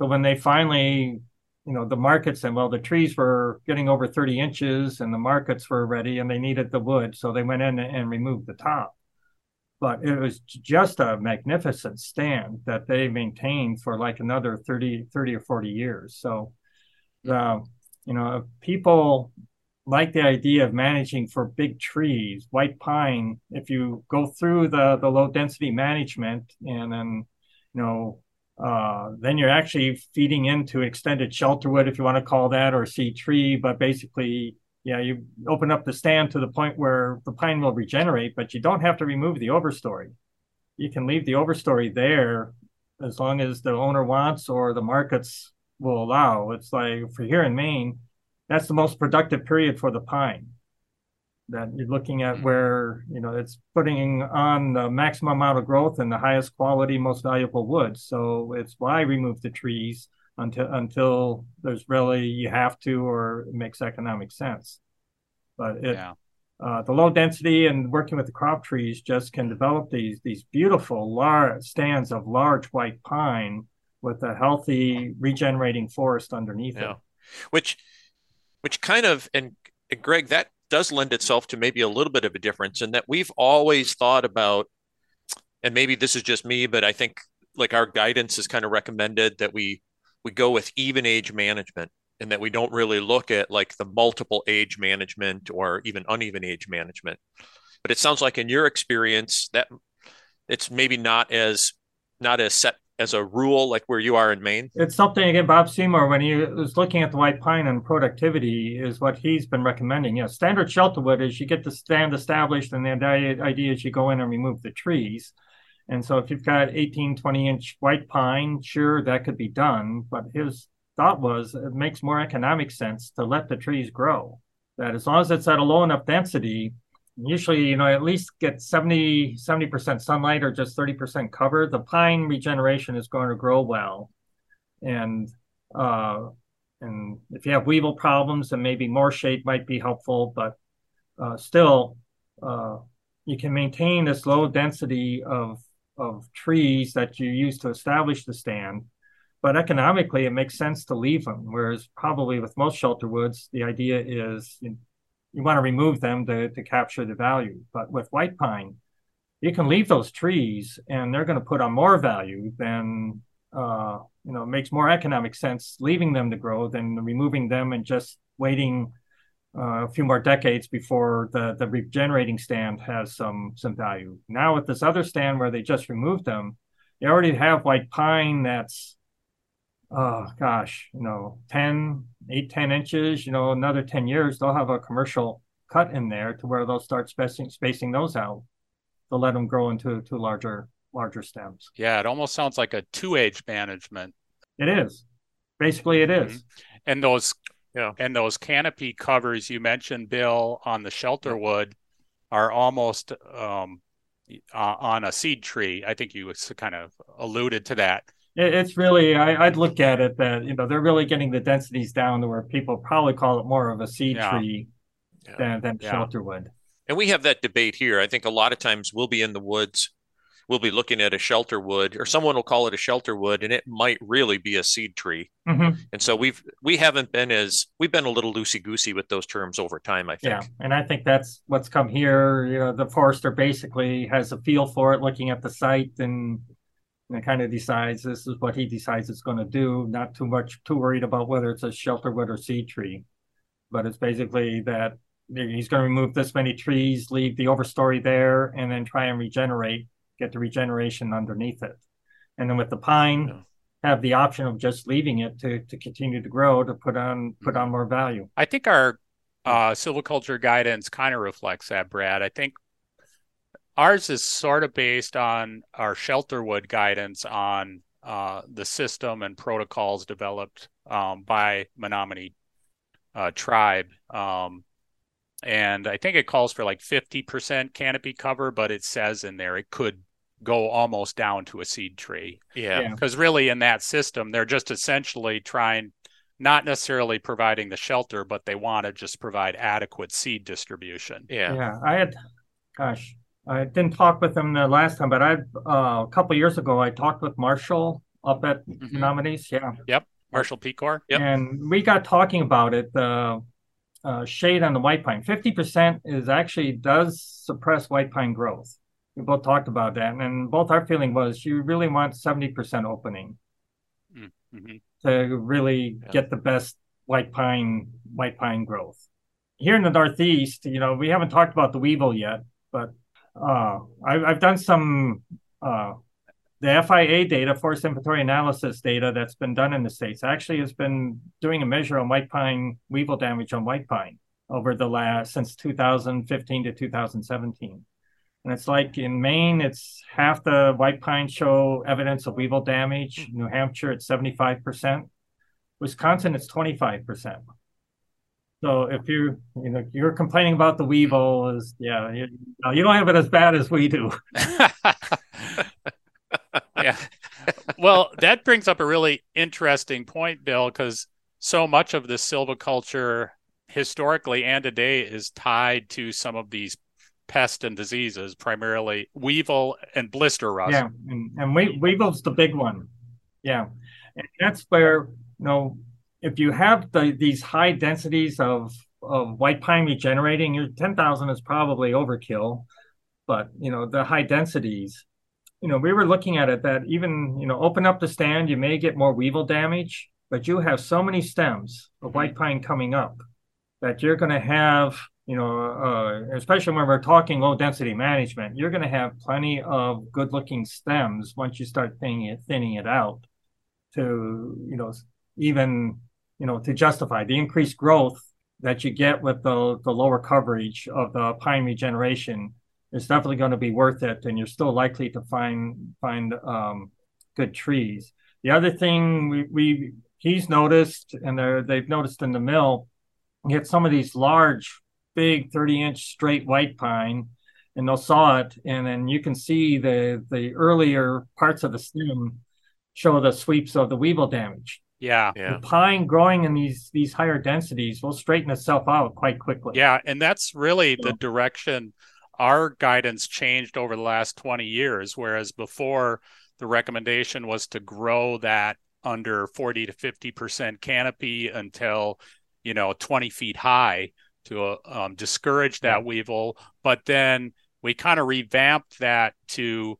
But when they finally, the markets and the trees were getting over 30 inches and the markets were ready and they needed the wood. So they went in and removed the top. But it was just a magnificent stand that they maintained for like another 30 or 40 years. So, people like the idea of managing for big trees. White pine, if you go through the low density management and then then you're actually feeding into extended shelterwood, if you want to call that, or seed tree. But basically, you open up the stand to the point where the pine will regenerate, but you don't have to remove the overstory. You can leave the overstory there as long as the owner wants or the markets will allow. It's like for here in Maine, that's the most productive period for the pine. that you're looking at where, you know, it's putting on the maximum amount of growth and the highest quality, most valuable wood. So it's why remove the trees until there's really, you have to, or it makes economic sense. But it, the low density and working with the crop trees just can develop these beautiful large stands of large white pine with a healthy regenerating forest underneath it. Which kind of, and Greg, that does lend itself to maybe a little bit of a difference in that we've always thought about, and maybe this is just me, but I think like our guidance is kind of recommended that we go with even age management and that we don't really look at like the multiple age management or even uneven age management. But it sounds like in your experience that it's maybe not as set as a rule, like where you are in Maine? It's something, again, Bob Seymour, when he was looking at the white pine and productivity, is what he's been recommending. You know, standard shelterwood is you get the stand established, and the idea is you go in and remove the trees. And so if you've got 18, 20-inch white pine, sure, that could be done. But his thought was it makes more economic sense to let the trees grow, that as long as it's at a low enough density, usually, you know, at least get 70% sunlight or just 30% cover, the pine regeneration is going to grow well. And if you have weevil problems, then maybe more shade might be helpful, but still you can maintain this low density of trees that you use to establish the stand, but economically it makes sense to leave them. Whereas probably with most shelter woods, the idea is, you want to remove them to capture the value. But with white pine, you can leave those trees and they're going to put on more value than, you know, it makes more economic sense leaving them to grow than removing them and just waiting a few more decades before the regenerating stand has some value. Now with this other stand where they just removed them, they already have white pine that's, 10 inches, you know, another 10 years, they'll have a commercial cut in there to where they'll start spacing those out. They'll let them grow into larger stems. Yeah, it almost sounds like a two-age management. It is. Basically, it is. And those canopy covers you mentioned, Bill, on the shelter wood are almost on a seed tree. I think you kind of alluded to that. It's really, I'd look at it that, you know, they're really getting the densities down to where people probably call it more of a seed tree than shelter wood. And we have that debate here. I think a lot of times we'll be in the woods, we'll be looking at a shelter wood, or someone will call it a shelter wood, and it might really be a seed tree. Mm-hmm. And so we've been a little loosey-goosey with those terms over time, I think. Yeah, and I think that's what's come here. You know, the forester basically has a feel for it, looking at the site and it kind of decides this is what he decides it's going to do, not too worried about whether it's a shelterwood or seed tree. But it's basically that he's going to remove this many trees, leave the overstory there, and then try and regenerate, get the regeneration underneath it. And then with the pine, have the option of just leaving it to continue to grow, to put on more value. I think our silviculture guidance kind of reflects that, Brad. I think ours is sort of based on our shelterwood guidance on the system and protocols developed by Menominee tribe. And I think it calls for like 50% canopy cover, but it says in there it could go almost down to a seed tree. Yeah. Because really in that system, they're just essentially trying, not necessarily providing the shelter, but they want to just provide adequate seed distribution. Yeah. I didn't talk with him the last time, but a couple of years ago, I talked with Marshall up at Menominee's. Yeah. Yep. Marshall Pecore. Yep. And we got talking about it, the shade on the white pine. 50% does suppress white pine growth. We both talked about that. And both our feeling was you really want 70% opening to really get the best white pine growth. Here in the Northeast, you know, we haven't talked about the weevil yet, but I've done some the FIA data, forest inventory analysis data that's been done in the States actually has been doing a measure on white pine, weevil damage on white pine over the since 2015 to 2017. And it's like in Maine, it's half the white pine show evidence of weevil damage. New Hampshire, it's 75%. Wisconsin, it's 25%. So if you're complaining about the weevil, you don't have it as bad as we do. Yeah. Well, that brings up a really interesting point, Bill, because so much of the silviculture historically and today is tied to some of these pests and diseases, primarily weevil and blister rust. Yeah, and weevil's the big one. Yeah, and that's where, if you have these high densities of white pine regenerating, your 10,000 is probably overkill, but, the high densities, we were looking at it that even, open up the stand, you may get more weevil damage, but you have so many stems of white pine coming up that you're going to have, especially when we're talking low density management, you're going to have plenty of good looking stems once you start thinning it out to, to justify the increased growth that you get with the lower coverage of the pine regeneration. It's definitely going to be worth it, and you're still likely to find good trees. The other thing he's noticed, and they've noticed in the mill, you get some of these large, big 30-inch straight white pine, and they'll saw it, and then you can see the earlier parts of the stem show the sweeps of the weevil damage. Yeah. The pine growing in these higher densities will straighten itself out quite quickly. Yeah, and that's really the direction our guidance changed over the last 20 years, whereas before the recommendation was to grow that under 40 to 50% canopy until, 20 feet high to discourage that weevil. But then we kind of revamped that to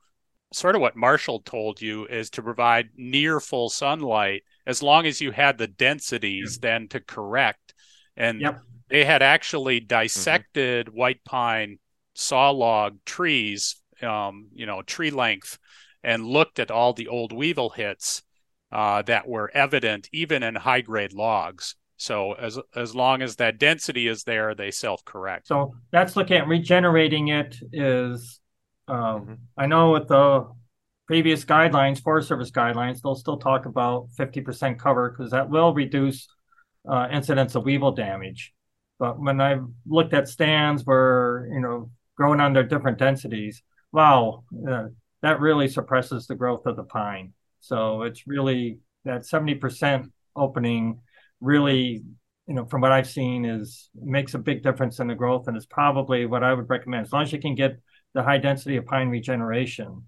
sort of what Marshall told you is to provide near full sunlight as long as you had the densities then to correct. And they had actually dissected white pine saw log trees, tree length, and looked at all the old weevil hits that were evident even in high grade logs. So as long as that density is there, they self-correct. So that's looking at regenerating it is, I know with the previous guidelines, Forest Service guidelines, they'll still talk about 50% cover because that will reduce incidence of weevil damage. But when I've looked at stands where, growing under different densities, wow, that really suppresses the growth of the pine. So it's really that 70% opening really, from what I've seen is makes a big difference in the growth. And it's probably what I would recommend. As long as you can get the high density of pine regeneration,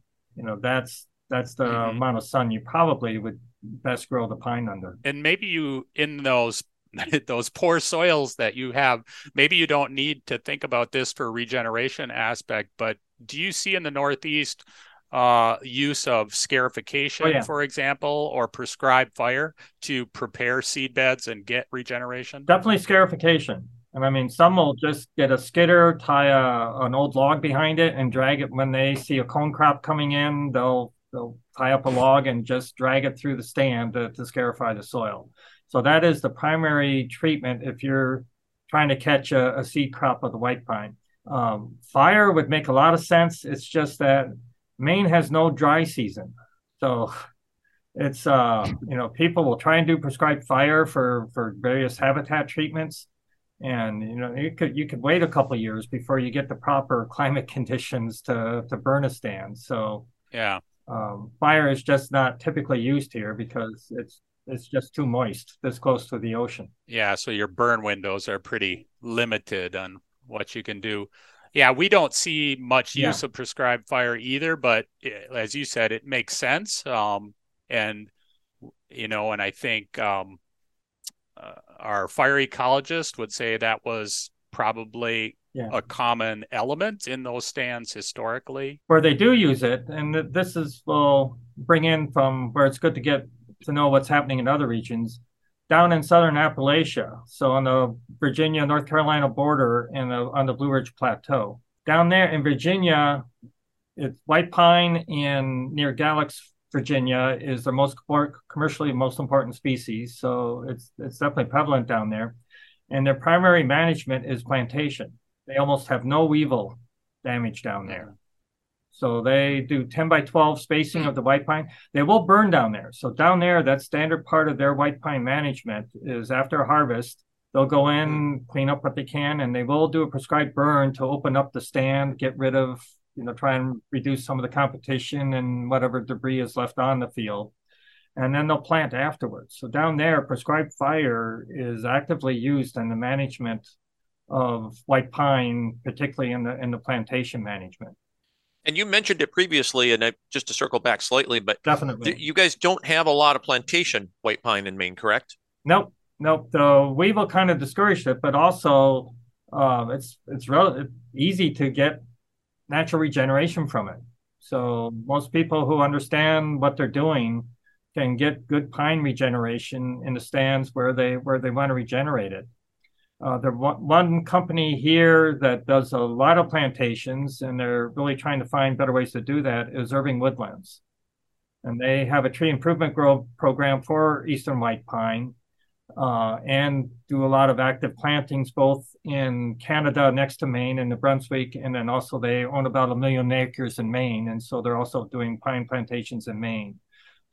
that's the amount of sun you probably would best grow the pine under. And maybe you, in those poor soils that you have, maybe you don't need to think about this for regeneration aspect, but do you see in the Northeast use of scarification, for example, or prescribed fire to prepare seed beds and get regeneration? Definitely scarification. I mean, some will just get a skidder, tie an old log behind it and drag it. When they see a cone crop coming in, they'll tie up a log and just drag it through the stand to scarify the soil. So that is the primary treatment if you're trying to catch a seed crop of the white pine. Fire would make a lot of sense. It's just that Maine has no dry season. So it's, people will try and do prescribed fire for various habitat treatments. And, you could wait a couple of years before you get the proper climate conditions to burn a stand. So fire is just not typically used here because it's just too moist this close to the ocean. Yeah. So your burn windows are pretty limited on what you can do. Yeah. We don't see much use of prescribed fire either, but as you said, it makes sense. And I think, our fire ecologist would say that was probably a common element in those stands historically. Where they do use it, and this is we'll bring in from where it's good to get to know what's happening in other regions, down in Southern Appalachia, so on the Virginia-North Carolina border and on the Blue Ridge Plateau. Down there in Virginia, it's white pine and near Galax, Virginia is the most commercially most important species, so it's definitely prevalent down there. And their primary management is plantation. They almost have no weevil damage down there. So they do 10 by 12 spacing of the white pine. They will burn down there. So down there, that standard part of their white pine management is after harvest, They'll go in, clean up what they can, and they will do a prescribed burn to open up the stand, get rid of, try and reduce some of the competition and whatever debris is left on the field. And then they'll plant afterwards. So down there, prescribed fire is actively used in the management of white pine, particularly in the plantation management. And you mentioned it previously, and just to circle back slightly, but definitely, you guys don't have a lot of plantation white pine in Maine, correct? Nope. The weevil kind of discouraged it, but also it's relatively easy to get natural regeneration from it. So most people who understand what they're doing can get good pine regeneration in the stands where they want to regenerate it. There's one company here that does a lot of plantations, and they're really trying to find better ways to do that, is Irving Woodlands. And they have a tree improvement growth program for Eastern white pine and do a lot of active plantings, both in Canada next to Maine and New Brunswick. And then also they own about 1 million acres in Maine. And so they're also doing pine plantations in Maine.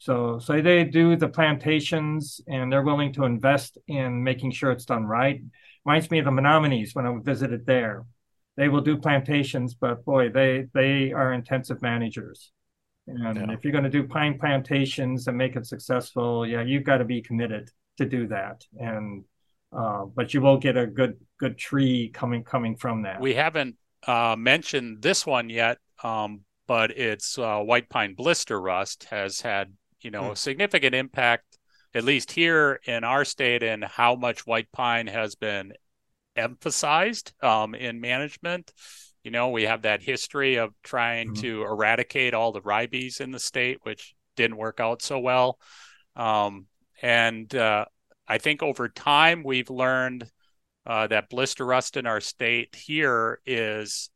So they do the plantations, and they're willing to invest in making sure it's done right. Reminds me of the Menominees when I visited there. They will do plantations, but boy, they are intensive managers. And if you're going to do pine plantations and make it successful, you've got to be committed to do that. And but you will get a good tree coming from that. We haven't mentioned this one yet, but it's white pine blister rust has had a significant impact, at least here in our state, in how much white pine has been emphasized in management. We have that history of trying to eradicate all the ribes in the state, which didn't work out so well. And I think over time we've learned that blister rust in our state here is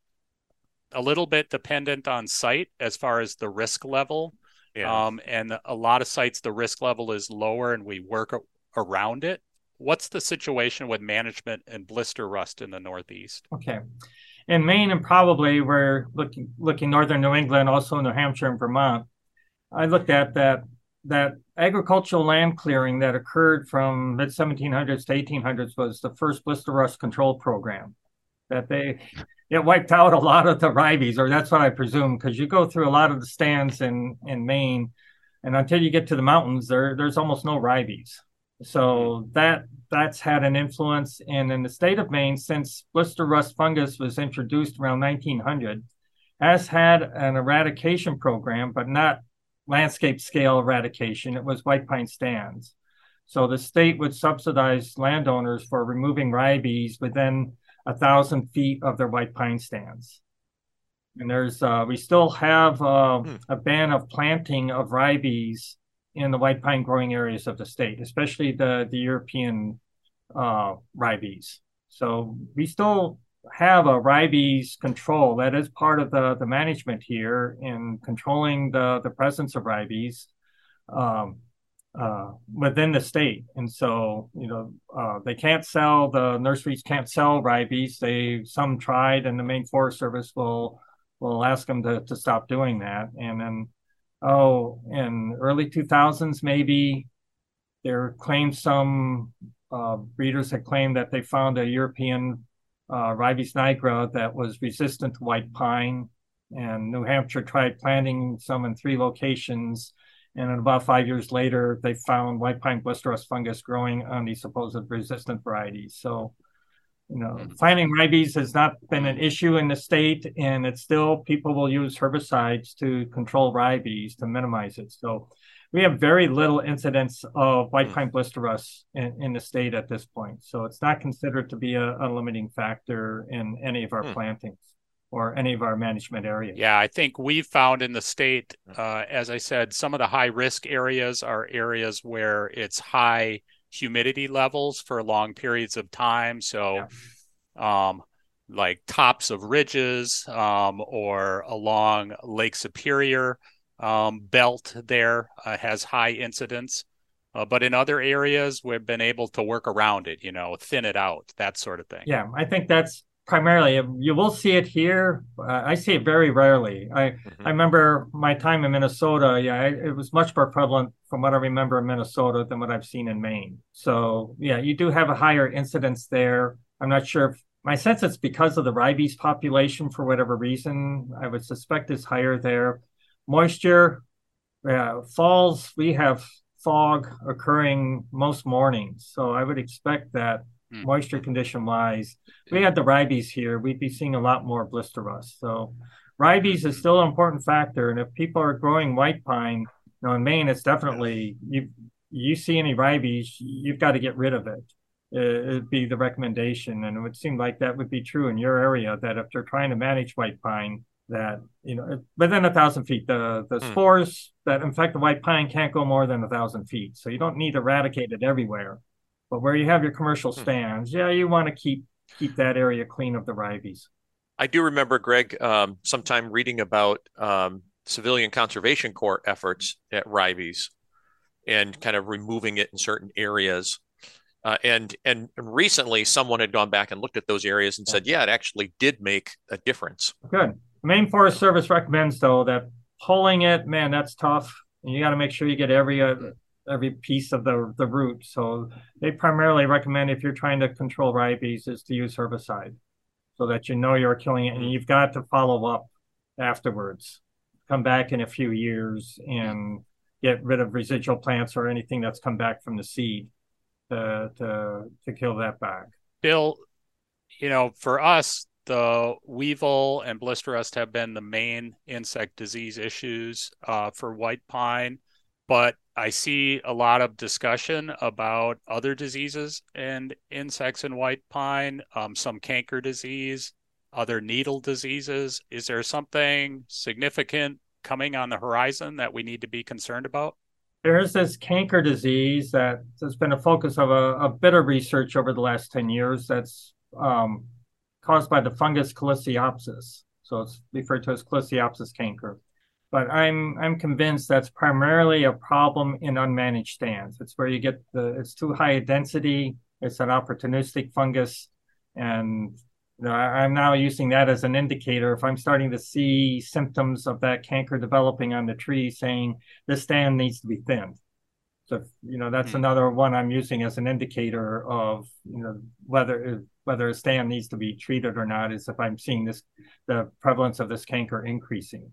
a little bit dependent on site as far as the risk level. Yeah. And a lot of sites, the risk level is lower and we work around it. What's the situation with management and blister rust in the Northeast? Okay. In Maine, and probably we're looking northern New England, also New Hampshire and Vermont. I looked at that agricultural land clearing that occurred from mid-1700s to 1800s was the first blister rust control program that it wiped out a lot of the ribes, or that's what I presume, because you go through a lot of the stands in Maine, and until you get to the mountains, there's almost no ribes. So that's had an influence. And in the state of Maine, since blister rust fungus was introduced around 1900, has had an eradication program, but not landscape scale eradication. It was white pine stands. So the state would subsidize landowners for removing ribes within 1,000 feet of their white pine stands. And there's we still have a ban of planting of ribes in the white pine growing areas of the state, especially the European ribes. So we still have a ribes control that is part of the management here in controlling the presence of ribes within the state. And so, they nurseries can't sell ribes. Some tried, and the Maine Forest Service will ask them to stop doing that. And then, in early 2000s, maybe there claimed some breeders had claimed that they found a European ribes nigra that was resistant to white pine, and New Hampshire tried planting some in 3 locations. And then about 5 years later, they found white pine blister rust fungus growing on these supposed resistant varieties. So, finding ribes has not been an issue in the state, and it's still people will use herbicides to control ribes to minimize it. So we have very little incidence of white pine blister rust in the state at this point. So it's not considered to be a limiting factor in any of our plantings or any of our management areas. Yeah, I think we've found in the state, as I said, some of the high risk areas are areas where it's high humidity levels for long periods of time. So like tops of ridges or along Lake Superior belt there has high incidence. But in other areas, we've been able to work around it, thin it out, that sort of thing. Yeah, I think that's primarily. You will see it here. I see it very rarely. I remember my time in Minnesota. It was much more prevalent from what I remember in Minnesota than what I've seen in Maine. So yeah, you do have a higher incidence there. I'm not sure if, my sense it's because of the ryebees population for whatever reason. I would suspect it's higher there. Moisture, falls, we have fog occurring most mornings. So I would expect that moisture condition-wise, we had the ryebees here, we'd be seeing a lot more blister rust. So ryebees is still an important factor. And if people are growing white pine, you know, in Maine, it's definitely, you see any ryebees, you've got to get rid of it. It'd be the recommendation, and it would seem like that would be true in your area, that if they're trying to manage white pine, that, you know, within 1,000 feet, the spores that infect the white pine can't go more than 1,000 feet. So you don't need to eradicate it everywhere, but where you have your commercial stands, you want to keep that area clean of the ryebees. I do remember, Greg, sometime reading about civilian conservation corps efforts at ryebees and kind of removing it in certain areas. And recently, someone had gone back and looked at those areas and said, it actually did make a difference. Good. The Maine Forest Service recommends, though, that pulling it, man, that's tough. And you got to make sure you get every piece of the root. So they primarily recommend, if you're trying to control ryebees, is to use herbicide so that you know you're killing it. And you've got to follow up afterwards. Come back in a few years and get rid of residual plants or anything that's come back from the seed to kill that back. Bill, you know, for us, the weevil and blister rust have been the main insect disease issues for white pine, but I see a lot of discussion about other diseases and insects in white pine, some canker disease, other needle diseases. Is there something significant coming on the horizon that we need to be concerned about? There is this canker disease that has been a focus of a bit of research over the last 10 years that's caused by the fungus Caliciopsis. So it's referred to as Caliciopsis canker. But I'm convinced that's primarily a problem in unmanaged stands. It's where you get it's too high a density. It's an opportunistic fungus. And you know, I'm now using that as an indicator. If I'm starting to see symptoms of that canker developing on the tree, saying this stand needs to be thinned. So, you know, that's another one I'm using as an indicator of, you know, whether a stand needs to be treated or not, is if I'm seeing the prevalence of this canker increasing.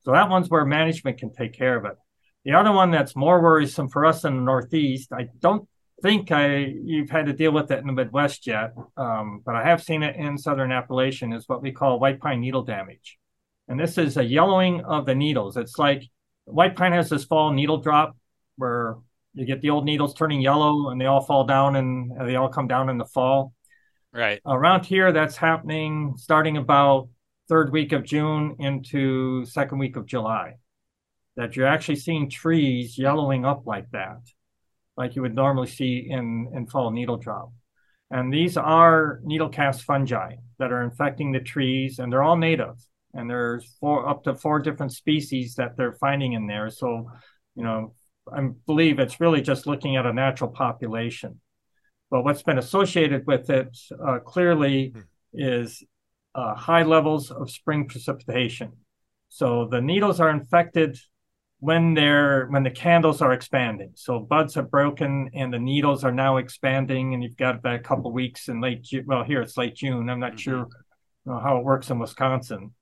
So that one's where management can take care of it. The other one that's more worrisome for us in the Northeast, I don't think you've had to deal with it in the Midwest yet, but I have seen it in Southern Appalachia, is what we call white pine needle damage. And this is a yellowing of the needles. It's like white pine has this fall needle drop where you get the old needles turning yellow and they all fall down and they all come down in the fall. Right. Around here, that's happening starting about third week of June into second week of July, that you're actually seeing trees yellowing up like that, like you would normally see in fall needle drop. And these are needle cast fungi that are infecting the trees, and they're all native. And there's up to four different species that they're finding in there. So, you know, I believe it's really just looking at a natural population. But what's been associated with it clearly is high levels of spring precipitation. So the needles are infected when the candles are expanding. So buds have broken and the needles are now expanding, and you've got that couple weeks in late June. Well, here it's late June. I'm not sure, you know, how it works in Wisconsin,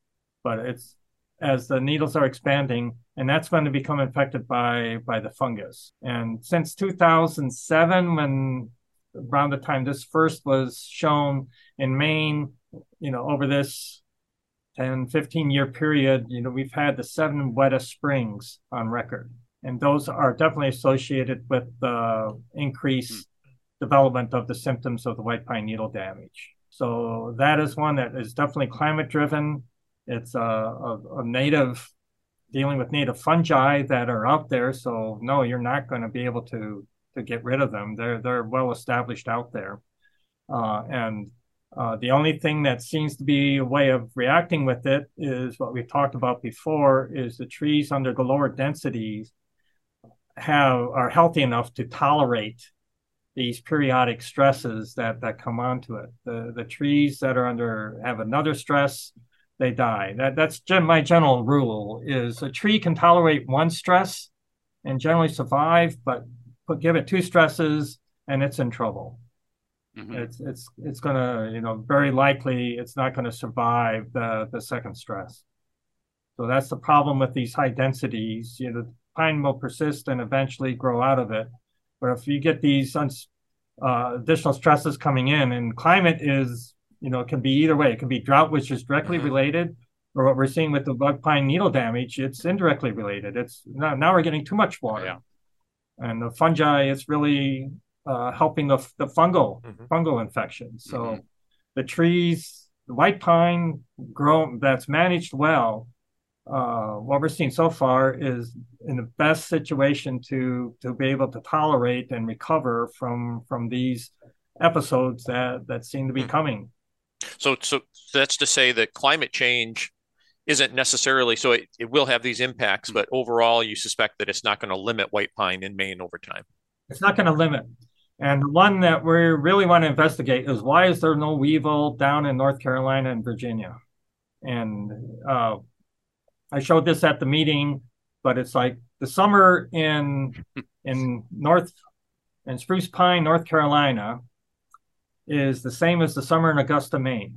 but it's as the needles are expanding, and that's when they become infected by the fungus. And since 2007, when around the time this first was shown in Maine, you know, over this 10, 15-year period, you know, we've had the 7 wettest springs on record. And those are definitely associated with the increased development of the symptoms of the white pine needle damage. So that is one that is definitely climate-driven. It's a native, dealing with native fungi that are out there. So no, you're not going to be able to get rid of them. They're well established out there. And the only thing that seems to be a way of reacting with it is what we've talked about before, is the trees under the lower densities are healthy enough to tolerate these periodic stresses that come onto it. The trees that are have another stress, they die. That's my general rule is a tree can tolerate one stress and generally survive, but give it two stresses and it's in trouble. Mm-hmm. It's gonna, very likely it's not gonna survive the second stress. So that's the problem with these high densities. The pine will persist and eventually grow out of it. But if you get these additional stresses coming in, and climate is, it can be either way. It can be drought, which is directly related, or what we're seeing with the bug pine needle damage, it's indirectly related. It's now we're getting too much water. Yeah. And the fungi, it's really helping the fungal infections. So the trees, the white pine grown that's managed well, what we're seeing so far is in the best situation to be able to tolerate and recover from these episodes that seem to be coming. So that's to say that climate change isn't necessarily, so it will have these impacts, but overall you suspect that it's not going to limit white pine in Maine over time. It's not going to limit. And the one that we really want to investigate is why is there no weevil down in North Carolina and Virginia? And I showed this at the meeting, but it's like the summer in Spruce Pine, North Carolina, is the same as the summer in Augusta, Maine.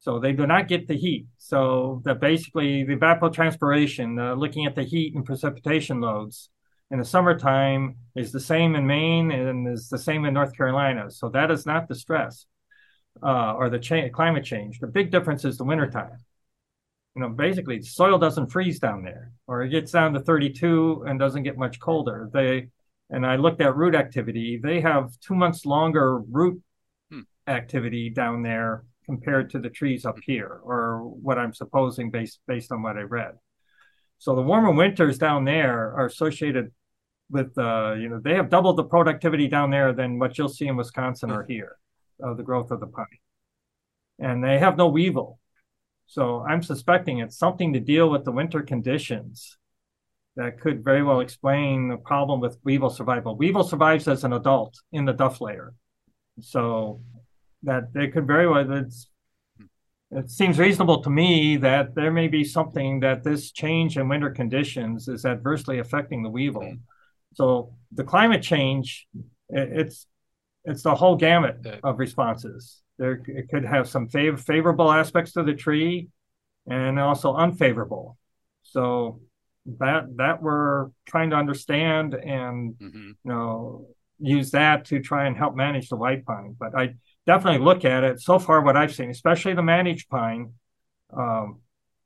So they do not get the heat. So that basically the evapotranspiration, looking at the heat and precipitation loads in the summertime is the same in Maine and is the same in North Carolina. So that is not the stress or the climate change. The big difference is the wintertime. Basically the soil doesn't freeze down there, or it gets down to 32 and doesn't get much colder. I looked at root activity. They have 2 months longer root activity down there compared to the trees up here, or what I'm supposing based on what I read. So the warmer winters down there are associated with, they have double the productivity down there than what you'll see in Wisconsin or here, of the growth of the pine. And they have no weevil. So I'm suspecting it's something to deal with the winter conditions that could very well explain the problem with weevil survival. Weevil survives as an adult in the duff layer. So that they could very well, it seems reasonable to me that there may be something that this change in winter conditions is adversely affecting the weevil. So the climate change, it's the whole gamut of responses. There, it could have some favorable aspects to the tree and also unfavorable. So that we're trying to understand and, use that to try and help manage the white pine. But I definitely look at it. So far, what I've seen, especially the managed pine,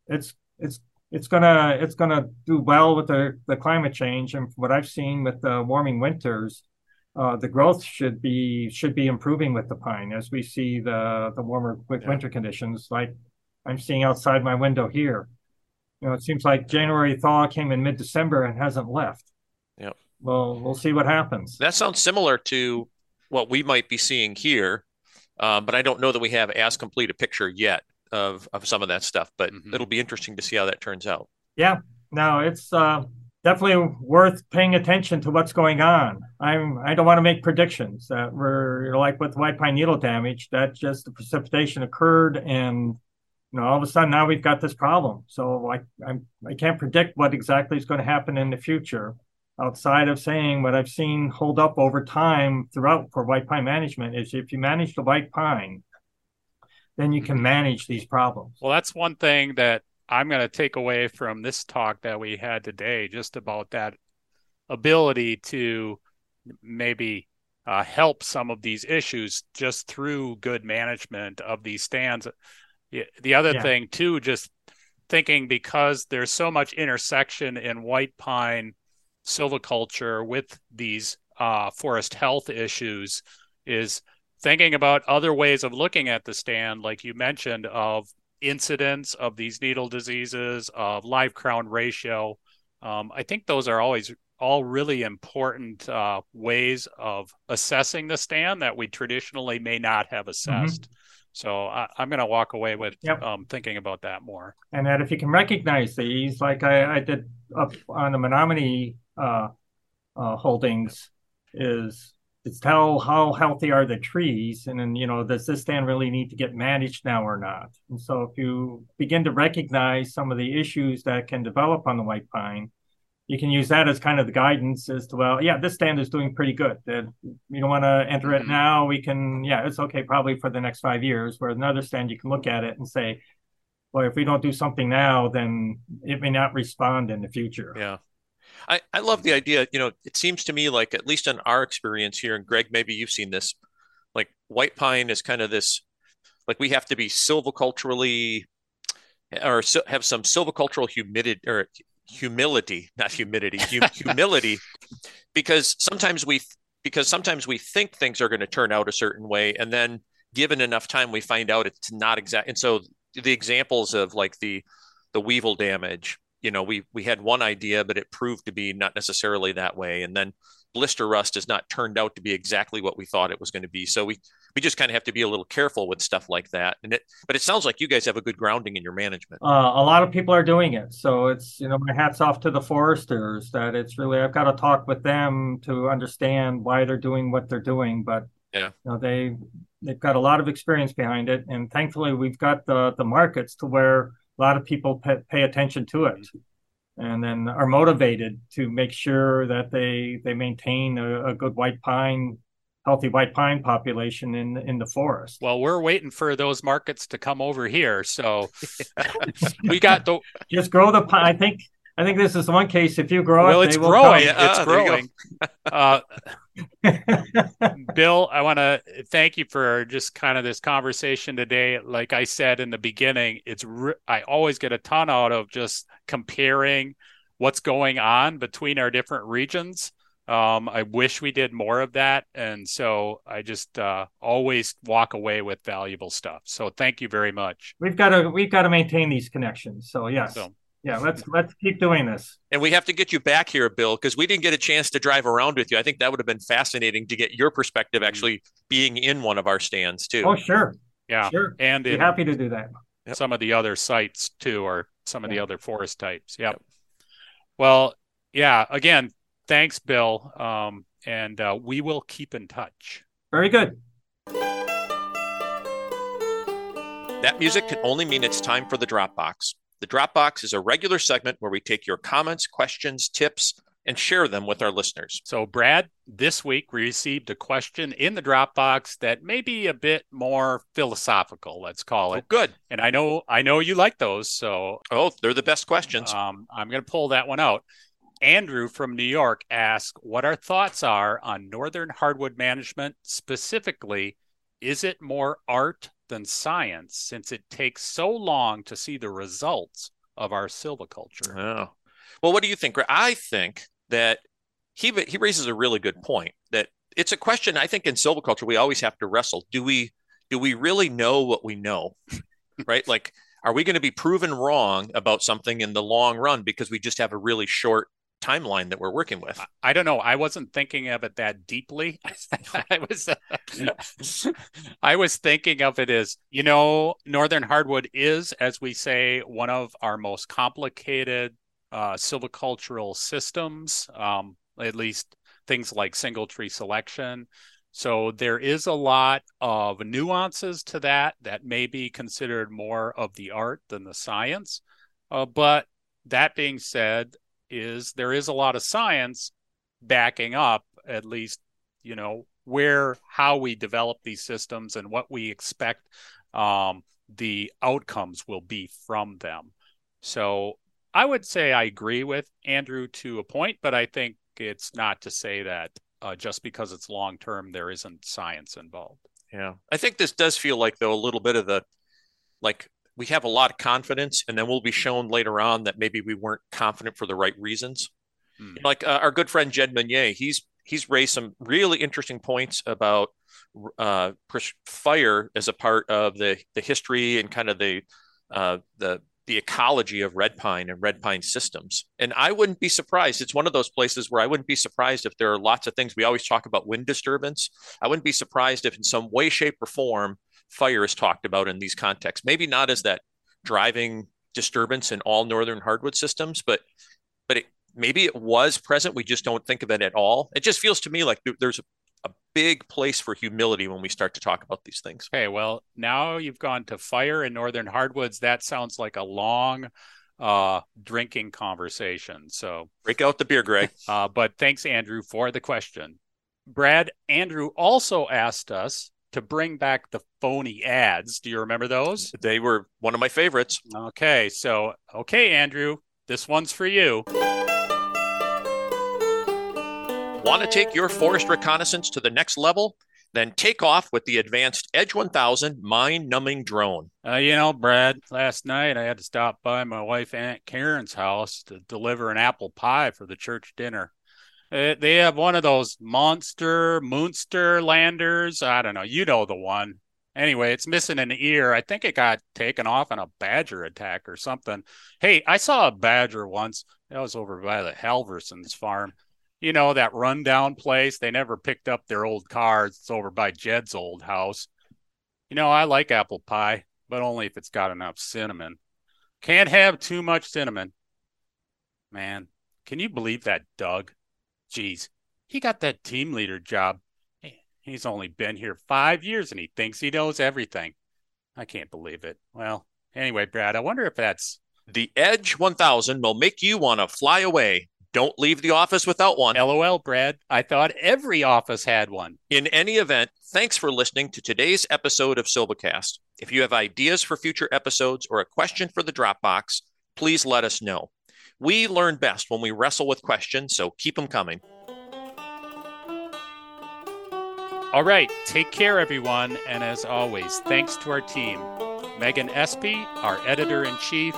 it's gonna do well with the climate change. And what I've seen with the warming winters, the growth should be improving with the pine as we see the warmer winter conditions. Like I'm seeing outside my window here, it seems like January thaw came in mid-December and hasn't left. Yeah. Well, we'll see what happens. That sounds similar to what we might be seeing here, but I don't know that we have as complete a picture yet of some of that stuff. But it'll be interesting to see how that turns out. Yeah, no, it's definitely worth paying attention to what's going on. I don't want to make predictions that were like with white pine needle damage. That just the precipitation occurred, and all of a sudden now we've got this problem. So I can't predict what exactly is going to happen in the future, outside of saying what I've seen hold up over time throughout for white pine management is if you manage the white pine, then you can manage these problems. Well, that's one thing that I'm going to take away from this talk that we had today, just about that ability to maybe help some of these issues just through good management of these stands. The other thing too, just thinking because there's so much intersection in white pine silviculture with these forest health issues, is thinking about other ways of looking at the stand, like you mentioned, of incidence of these needle diseases, of live crown ratio. I think those are always all really important ways of assessing the stand that we traditionally may not have assessed. So I'm going to walk away with thinking about that more. And that if you can recognize these, like I did up on the Menominee holdings, is to tell how healthy are the trees, and then, you know, does this stand really need to get managed now or not? And so if you begin to recognize some of the issues that can develop on the white pine, you can use that as kind of the guidance as to, well, yeah, this stand is doing pretty good. You don't want to enter it now. We can, yeah, it's okay probably for the next 5 years, where another stand you can look at it and say, well, if we don't do something now, then it may not respond in the future. Yeah. I love the idea. You know, it seems to me like, at least in our experience here, and Greg, maybe you've seen this, like white pine is kind of this, like we have to be silviculturally, or have some silvicultural humility, because sometimes we think things are going to turn out a certain way, and then given enough time, we find out it's not exact. And so the examples of like the weevil damage. You know, we had one idea, but it proved to be not necessarily that way. And then blister rust has not turned out to be exactly what we thought it was going to be. So we just kind of have to be a little careful with stuff like that. But it sounds like you guys have a good grounding in your management. A lot of people are doing it. So it's, you know, my hat's off to the foresters that it's really, I've got to talk with them to understand why they're doing what they're doing. But yeah, you know, they've got a lot of experience behind it. And thankfully, we've got the markets to where a lot of people pay attention to it, and then are motivated to make sure that they maintain a good white pine, healthy white pine population in the forest. Well, we're waiting for those markets to come over here, so we got the just grow the pine. I think this is the one case if you grow it, they will come. It's growing. Bill, I want to thank you for just kind of this conversation today. Like I said in the beginning, I always get a ton out of just comparing what's going on between our different regions. I wish we did more of that, and so I just always walk away with valuable stuff. So thank you very much. We've got to maintain these connections. So yes. So, yeah, let's keep doing this. And we have to get you back here, Bill, because we didn't get a chance to drive around with you. I think that would have been fascinating to get your perspective actually being in one of our stands, too. Oh, sure. Yeah. Sure. And be happy to do that. Some of the other sites, too, or some of the other forest types. Yep. Well, yeah, again, thanks, Bill. And we will keep in touch. Very good. That music can only mean it's time for the Dropbox. The Dropbox is a regular segment where we take your comments, questions, tips, and share them with our listeners. So, Brad, this week we received a question in the Dropbox that may be a bit more philosophical, let's call it. Oh, good. And I know you like those, so... Oh, they're the best questions. I'm going to pull that one out. Andrew from New York asks what our thoughts are on northern hardwood management. Specifically, is it more art than science, since it takes so long to see the results of our silviculture? Oh. Well, what do you think? I think that he raises a really good point, that it's a question I think in silviculture we always have to wrestle. Do we really know what we know? Right? Like, are we going to be proven wrong about something in the long run because we just have a really short timeline that we're working with? I don't know. I wasn't thinking of it that deeply. I was thinking of it as, you know, northern hardwood is, as we say, one of our most complicated silvicultural systems, at least things like single tree selection. So there is a lot of nuances to that may be considered more of the art than the science. But that being said, there is a lot of science backing up, at least, you know, how we develop these systems and what we expect the outcomes will be from them. So I would say I agree with Andrew to a point, but I think it's not to say that just because it's long term, there isn't science involved. Yeah, I think this does feel like, though, a little bit of the, like, we have a lot of confidence, and then we'll be shown later on that maybe we weren't confident for the right reasons. Mm. Like our good friend Jed Meunier, he's raised some really interesting points about fire as a part of the history and kind of the ecology of red pine and red pine systems. And I wouldn't be surprised. It's one of those places where I wouldn't be surprised if there are lots of things. We always talk about wind disturbance. I wouldn't be surprised if in some way, shape, or form fire is talked about in these contexts, maybe not as that driving disturbance in all northern hardwood systems, but maybe it was present. We just don't think of it at all. It just feels to me like there's a big place for humility when we start to talk about these things. Okay, well, now you've gone to fire and northern hardwoods. That sounds like a long drinking conversation. So break out the beer, Greg. But thanks, Andrew, for the question. Brad, Andrew also asked us to bring back the phony ads. Do you remember those? They were one of my favorites. Okay, so, okay, Andrew, this one's for you. Want to take your forest reconnaissance to the next level? Then take off with the advanced Edge 1000 mind-numbing drone. You know, Brad, last night I had to stop by my wife Aunt Karen's house to deliver an apple pie for the church dinner. They have one of those Moonster landers. I don't know. You know the one. Anyway, it's missing an ear. I think it got taken off in a badger attack or something. Hey, I saw a badger once. That was over by the Halverson's farm. You know, that rundown place. They never picked up their old cars. It's over by Jed's old house. You know, I like apple pie, but only if it's got enough cinnamon. Can't have too much cinnamon. Man, can you believe that, Doug? Geez, he got that team leader job. He's only been here 5 years and he thinks he knows everything. I can't believe it. Well, anyway, Brad, I wonder if that's... The Edge 1000 will make you want to fly away. Don't leave the office without one. LOL, Brad. I thought every office had one. In any event, thanks for listening to today's episode of SilviCast. If you have ideas for future episodes or a question for the Dropbox, please let us know. We learn best when we wrestle with questions, so keep them coming. All right. Take care, everyone. And as always, thanks to our team. Megan Espy, our editor-in-chief.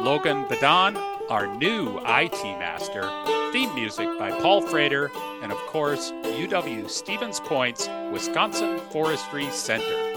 Logan Badon, our new IT master. Theme music by Paul Frater. And, of course, UW Stevens Point's Wisconsin Forestry Center.